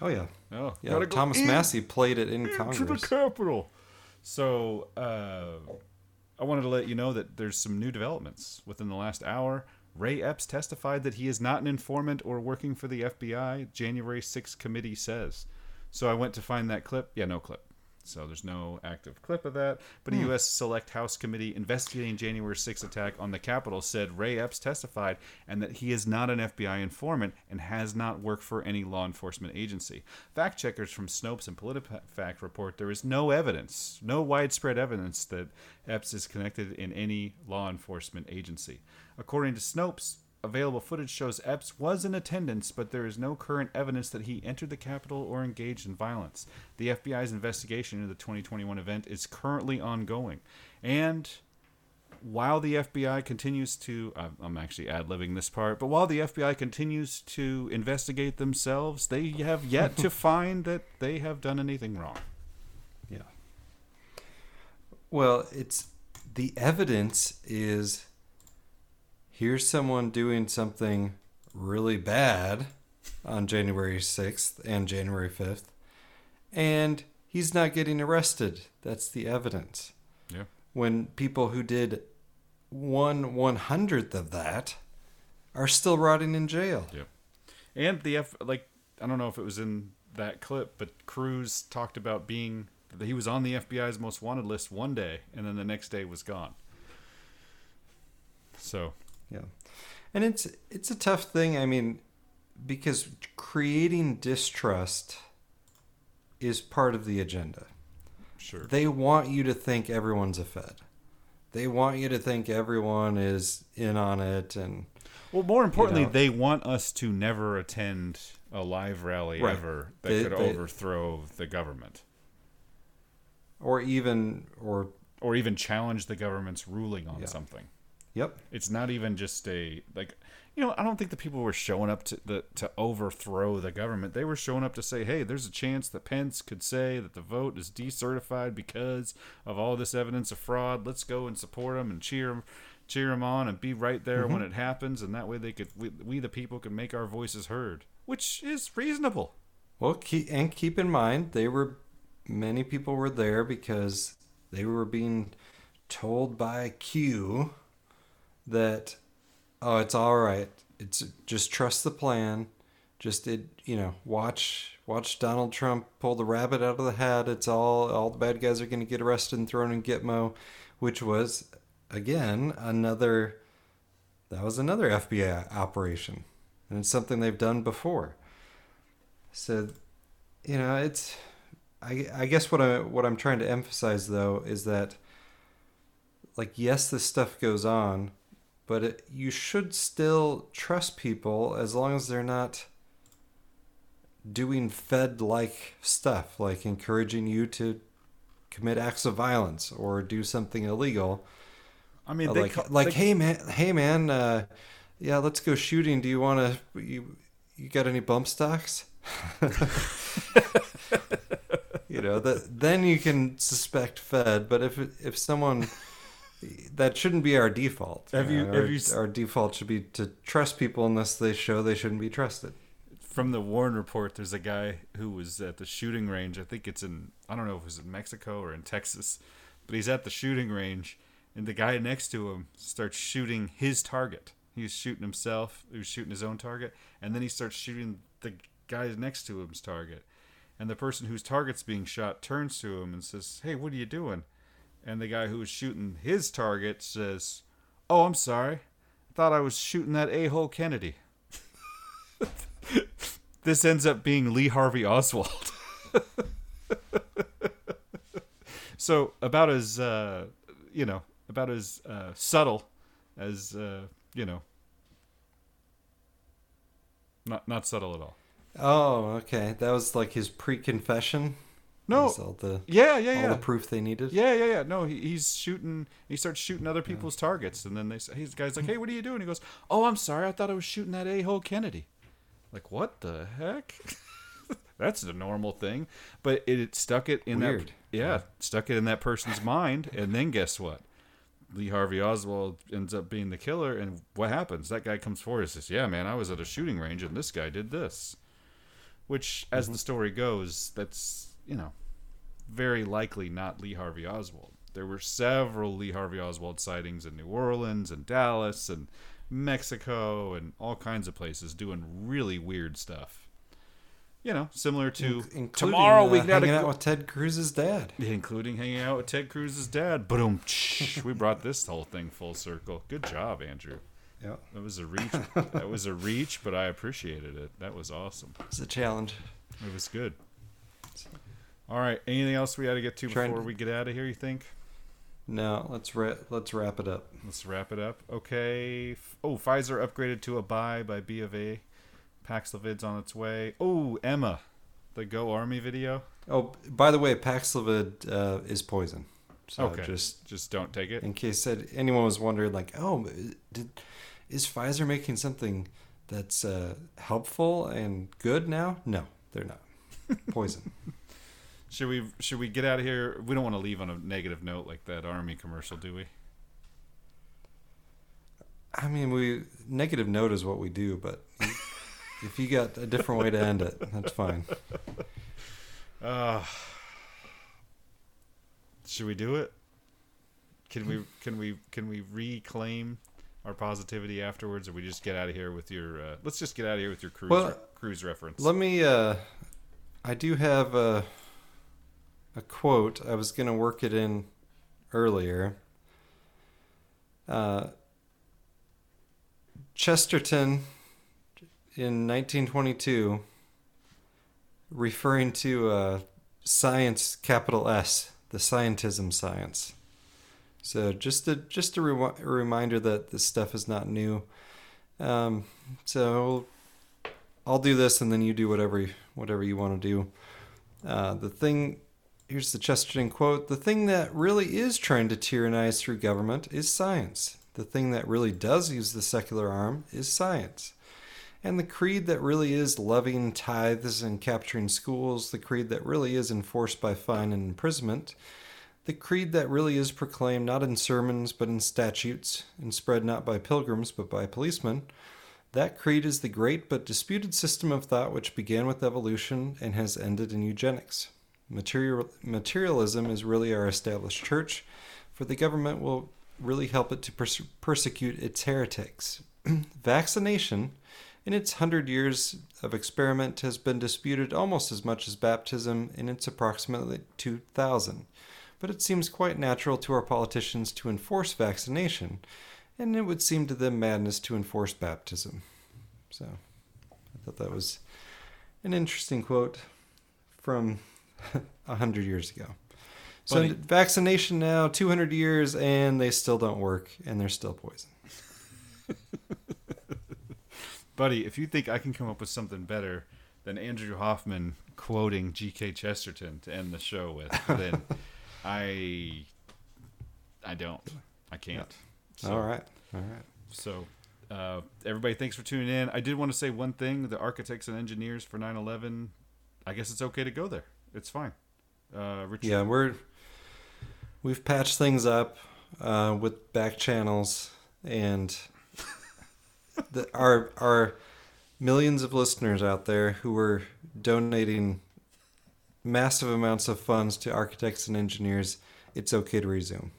Oh yeah, oh yeah. Thomas Massey played it in Congress. Into the Capitol. So uh, I wanted to let you know that there's some new developments within the last hour. Ray Epps testified that he is not an informant or working for the F B I. January sixth committee says. So I went to find that clip. Yeah, no clip. So there's no active clip of that. But hmm. a U S Select House Committee investigating January sixth attack on the Capitol said Ray Epps testified and that he is not an F B I informant and has not worked for any law enforcement agency. Fact checkers from Snopes and PolitiFact report there is no evidence, no widespread evidence that Epps is connected in any law enforcement agency. According to Snopes, available footage shows Epps was in attendance, but there is no current evidence that he entered the Capitol or engaged in violence. The F B I's investigation into the twenty twenty-one event is currently ongoing. And while the F B I continues to... I'm actually ad-libbing this part. But while the F B I continues to investigate themselves, they have yet to find that they have done anything wrong. Yeah. Well, it's... The evidence is... Here's someone doing something really bad on January sixth and January fifth, and he's not getting arrested. That's the evidence. Yeah. When people who did one one-hundredth of that are still rotting in jail. Yeah. And the F, like, I don't know if it was in that clip, but Cruz talked about being, he was on the F B I's most wanted list one day, and then the next day was gone. So... Yeah. And it's it's a tough thing. I mean, because creating distrust is part of the agenda. Sure. They want you to think everyone's a Fed. They want you to think everyone is in on it. And well, more importantly, you know, they want us to never attend a live rally right. ever that they, could they, overthrow the government. Or even or or even challenge the government's ruling on yeah. something. Yep. It's not even just a like you know, I don't think the people were showing up to the, to overthrow the government. They were showing up to say, hey, there's a chance that Pence could say that the vote is decertified because of all this evidence of fraud. Let's go and support him and cheer him, cheer him on and be right there mm-hmm. when it happens. And that way they could we, we the people can make our voices heard, which is reasonable. Well, keep, and keep in mind, they were many people were there because they were being told by Q that... Oh, it's all right. It's just trust the plan. Just it, you know, watch watch Donald Trump pull the rabbit out of the hat. It's all all the bad guys are going to get arrested and thrown in Gitmo, which was again another that was another F B I operation, and it's something they've done before. So, you know, it's I I guess what I what I'm trying to emphasize though is that, like, yes, this stuff goes on. But it, you should still trust people as long as they're not doing Fed-like stuff, like encouraging you to commit acts of violence or do something illegal. I mean, they like, ca- like they... hey man, hey man, uh, yeah, let's go shooting. Do you want to? You you got any bump stocks? You know, that then you can suspect Fed. But if if someone that shouldn't be our default. Have you, you know? have our, you... our default should be to trust people unless they show they shouldn't be trusted. From the Warren Report, there's a guy who was at the shooting range. I think it's in, I don't know if it was in Mexico or in Texas, but he's at the shooting range, and the guy next to him starts shooting his target. He was shooting himself. He was shooting his own target, and then he starts shooting the guy next to him's target. And the person whose target's being shot turns to him and says, "Hey, what are you doing?" And the guy who was shooting his target says, "Oh, I'm sorry. I thought I was shooting that a-hole Kennedy." This ends up being Lee Harvey Oswald. So about as, uh, you know, about as uh, subtle as, uh, you know, not not subtle at all. Oh, okay. That was like his pre-confession. No. All the, yeah, yeah, all yeah. the proof they needed. Yeah, yeah, yeah. No, he, he's shooting. He starts shooting other people's yeah. targets, and then they. He's the guy's like, "Hey, what are you doing?" He goes, "Oh, I'm sorry. I thought I was shooting that a-hole Kennedy." Like, what the heck? That's the normal thing, but it, it stuck it in Weird. that. Yeah, yeah, stuck it in that person's mind, and then guess what? Lee Harvey Oswald ends up being the killer, and what happens? That guy comes forward and says, "Yeah, man, I was at a shooting range, and this guy did this." Which, as mm-hmm. the story goes, that's. You know, very likely not Lee Harvey Oswald. There were several Lee Harvey Oswald sightings in New Orleans and Dallas and Mexico and all kinds of places doing really weird stuff. You know, similar to in- tomorrow uh, we got hanging out go- with Ted Cruz's dad, including hanging out with Ted Cruz's dad. Boom! We brought this whole thing full circle. Good job, Andrew. Yeah, that was a reach. That was a reach, but I appreciated it. That was awesome. It's a challenge. It was good. All right. Anything else we had to get to Trying before to... we get out of here? You think? No. Let's ra- let's wrap it up. Let's wrap it up. Okay. Oh, Pfizer upgraded to a buy by B of A. Paxlovid's on its way. Oh, Emma, the Go Army video. Oh, by the way, Paxlovid uh, is poison. So okay. Just just don't take it. In case said anyone was wondering, like, oh, did is Pfizer making something that's uh, helpful and good now? No, they're not. Poison. Should we should we get out of here? We don't want to leave on a negative note like that Army commercial, do we? I mean, we negative note is what we do, but if you got a different way to end it, that's fine. Uh, should we do it? Can we can we can we reclaim our positivity afterwards, or we just get out of here with your? Uh, let's just get out of here with your cruise well, re- cruise reference. Let me. Uh, I do have a. A quote. I was going to work it in earlier. Uh, Chesterton in nineteen twenty-two referring to uh, science, capital S, the scientism science. So just a, just a, re- a reminder that this stuff is not new. Um, so I'll do this and then you do whatever you, whatever you want to do. Uh, the thing, here's the Chesterton quote, "The thing that really is trying to tyrannize through government is science. The thing that really does use the secular arm is science. And the creed that really is levying tithes and capturing schools, the creed that really is enforced by fine and imprisonment, the creed that really is proclaimed not in sermons but in statutes and spread not by pilgrims but by policemen, that creed is the great but disputed system of thought which began with evolution and has ended in eugenics. Material, materialism is really our established church, for the government will really help it to perse- persecute its heretics. Vaccination, in its hundred years of experiment, has been disputed almost as much as baptism in its approximately two thousand. But it seems quite natural to our politicians to enforce vaccination, and it would seem to them madness to enforce baptism." So I thought that was an interesting quote from a hundred years ago. Funny. So vaccination now, two hundred years, and they still don't work, and they're still poison. Buddy, if you think I can come up with something better than Andrew Hoffman quoting G K. Chesterton to end the show with, then I I don't. I can't. So, all right. All right. So, uh, everybody, thanks for tuning in. I did want to say one thing. The architects and engineers for nine eleven, I guess it's okay to go there. It's fine. Uh, Richard. Yeah, we're, we've patched things up uh, with back channels and the, our, our millions of listeners out there who were donating massive amounts of funds to architects and engineers. It's okay to resume.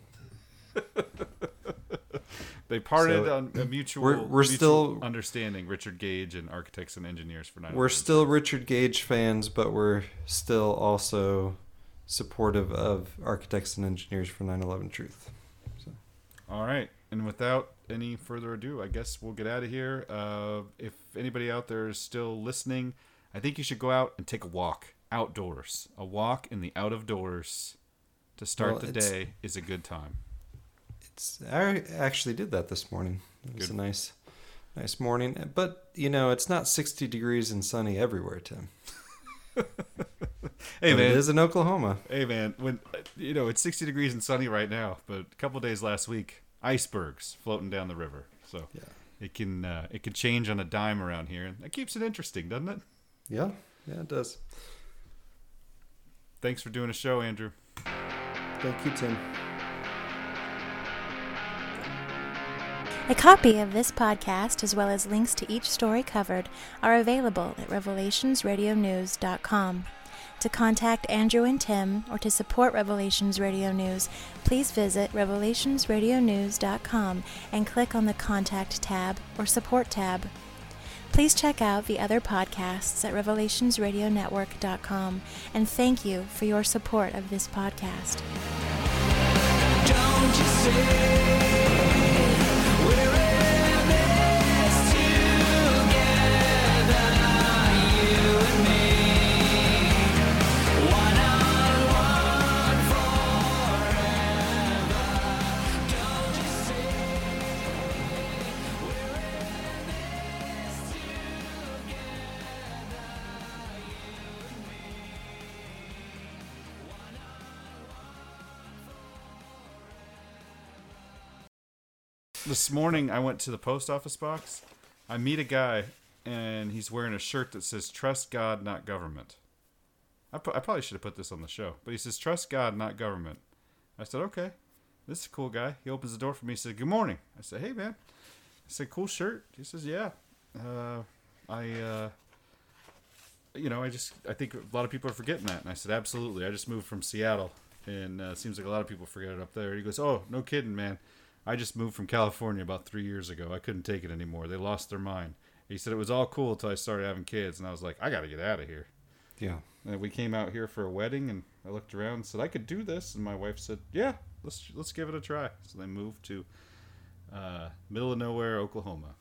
They parted so, on a mutual, we're, we're mutual still, understanding, Richard Gage and Architects and Engineers for nine eleven. We're still Richard Gage fans, but we're still also supportive of Architects and Engineers for nine eleven Truth. So. All right. And without any further ado, I guess we'll get out of here. Uh, if anybody out there is still listening, I think you should go out and take a walk outdoors. A walk in the out of doors to start well, the day is a good time. I actually did that this morning. It was Good. a nice nice morning. But, you know, it's not sixty degrees and sunny everywhere, Tim. Hey, and man. It is in Oklahoma. Hey, man. When you know, it's sixty degrees and sunny right now, but a couple days last week, icebergs floating down the river. So yeah. it can uh, it can change on a dime around here. And that keeps it interesting, doesn't it? Yeah. Yeah, it does. Thanks for doing a show, Andrew. Thank you, Tim. A copy of this podcast, as well as links to each story covered, are available at revelations radio news dot com. To contact Andrew and Tim, or to support Revelations Radio News, please visit revelations radio news dot com and click on the Contact tab or Support tab. Please check out the other podcasts at revelations radio network dot com, and thank you for your support of this podcast. Don't you say... This morning, I went to the post office box. I meet a guy, and he's wearing a shirt that says, "Trust God, not government." I, pu- I probably should have put this on the show, but he says, "Trust God, not government." I said, okay, this is a cool guy. He opens the door for me. He said, "Good morning." I said, "Hey, man." I said, "Cool shirt." He says, "Yeah. Uh, I, uh, you know, I just, I think a lot of people are forgetting that." And I said, "Absolutely. I just moved from Seattle, and uh, it seems like a lot of people forget it up there." He goes, "Oh, no kidding, man. I just moved from California about three years ago. I couldn't take it anymore. They lost their mind." He said, "It was all cool until I started having kids." And I was like, I got to get out of here. Yeah. And we came out here for a wedding, and I looked around and said, I could do this. And my wife said, yeah, let's let's give it a try. So they moved to uh, middle of nowhere, Oklahoma.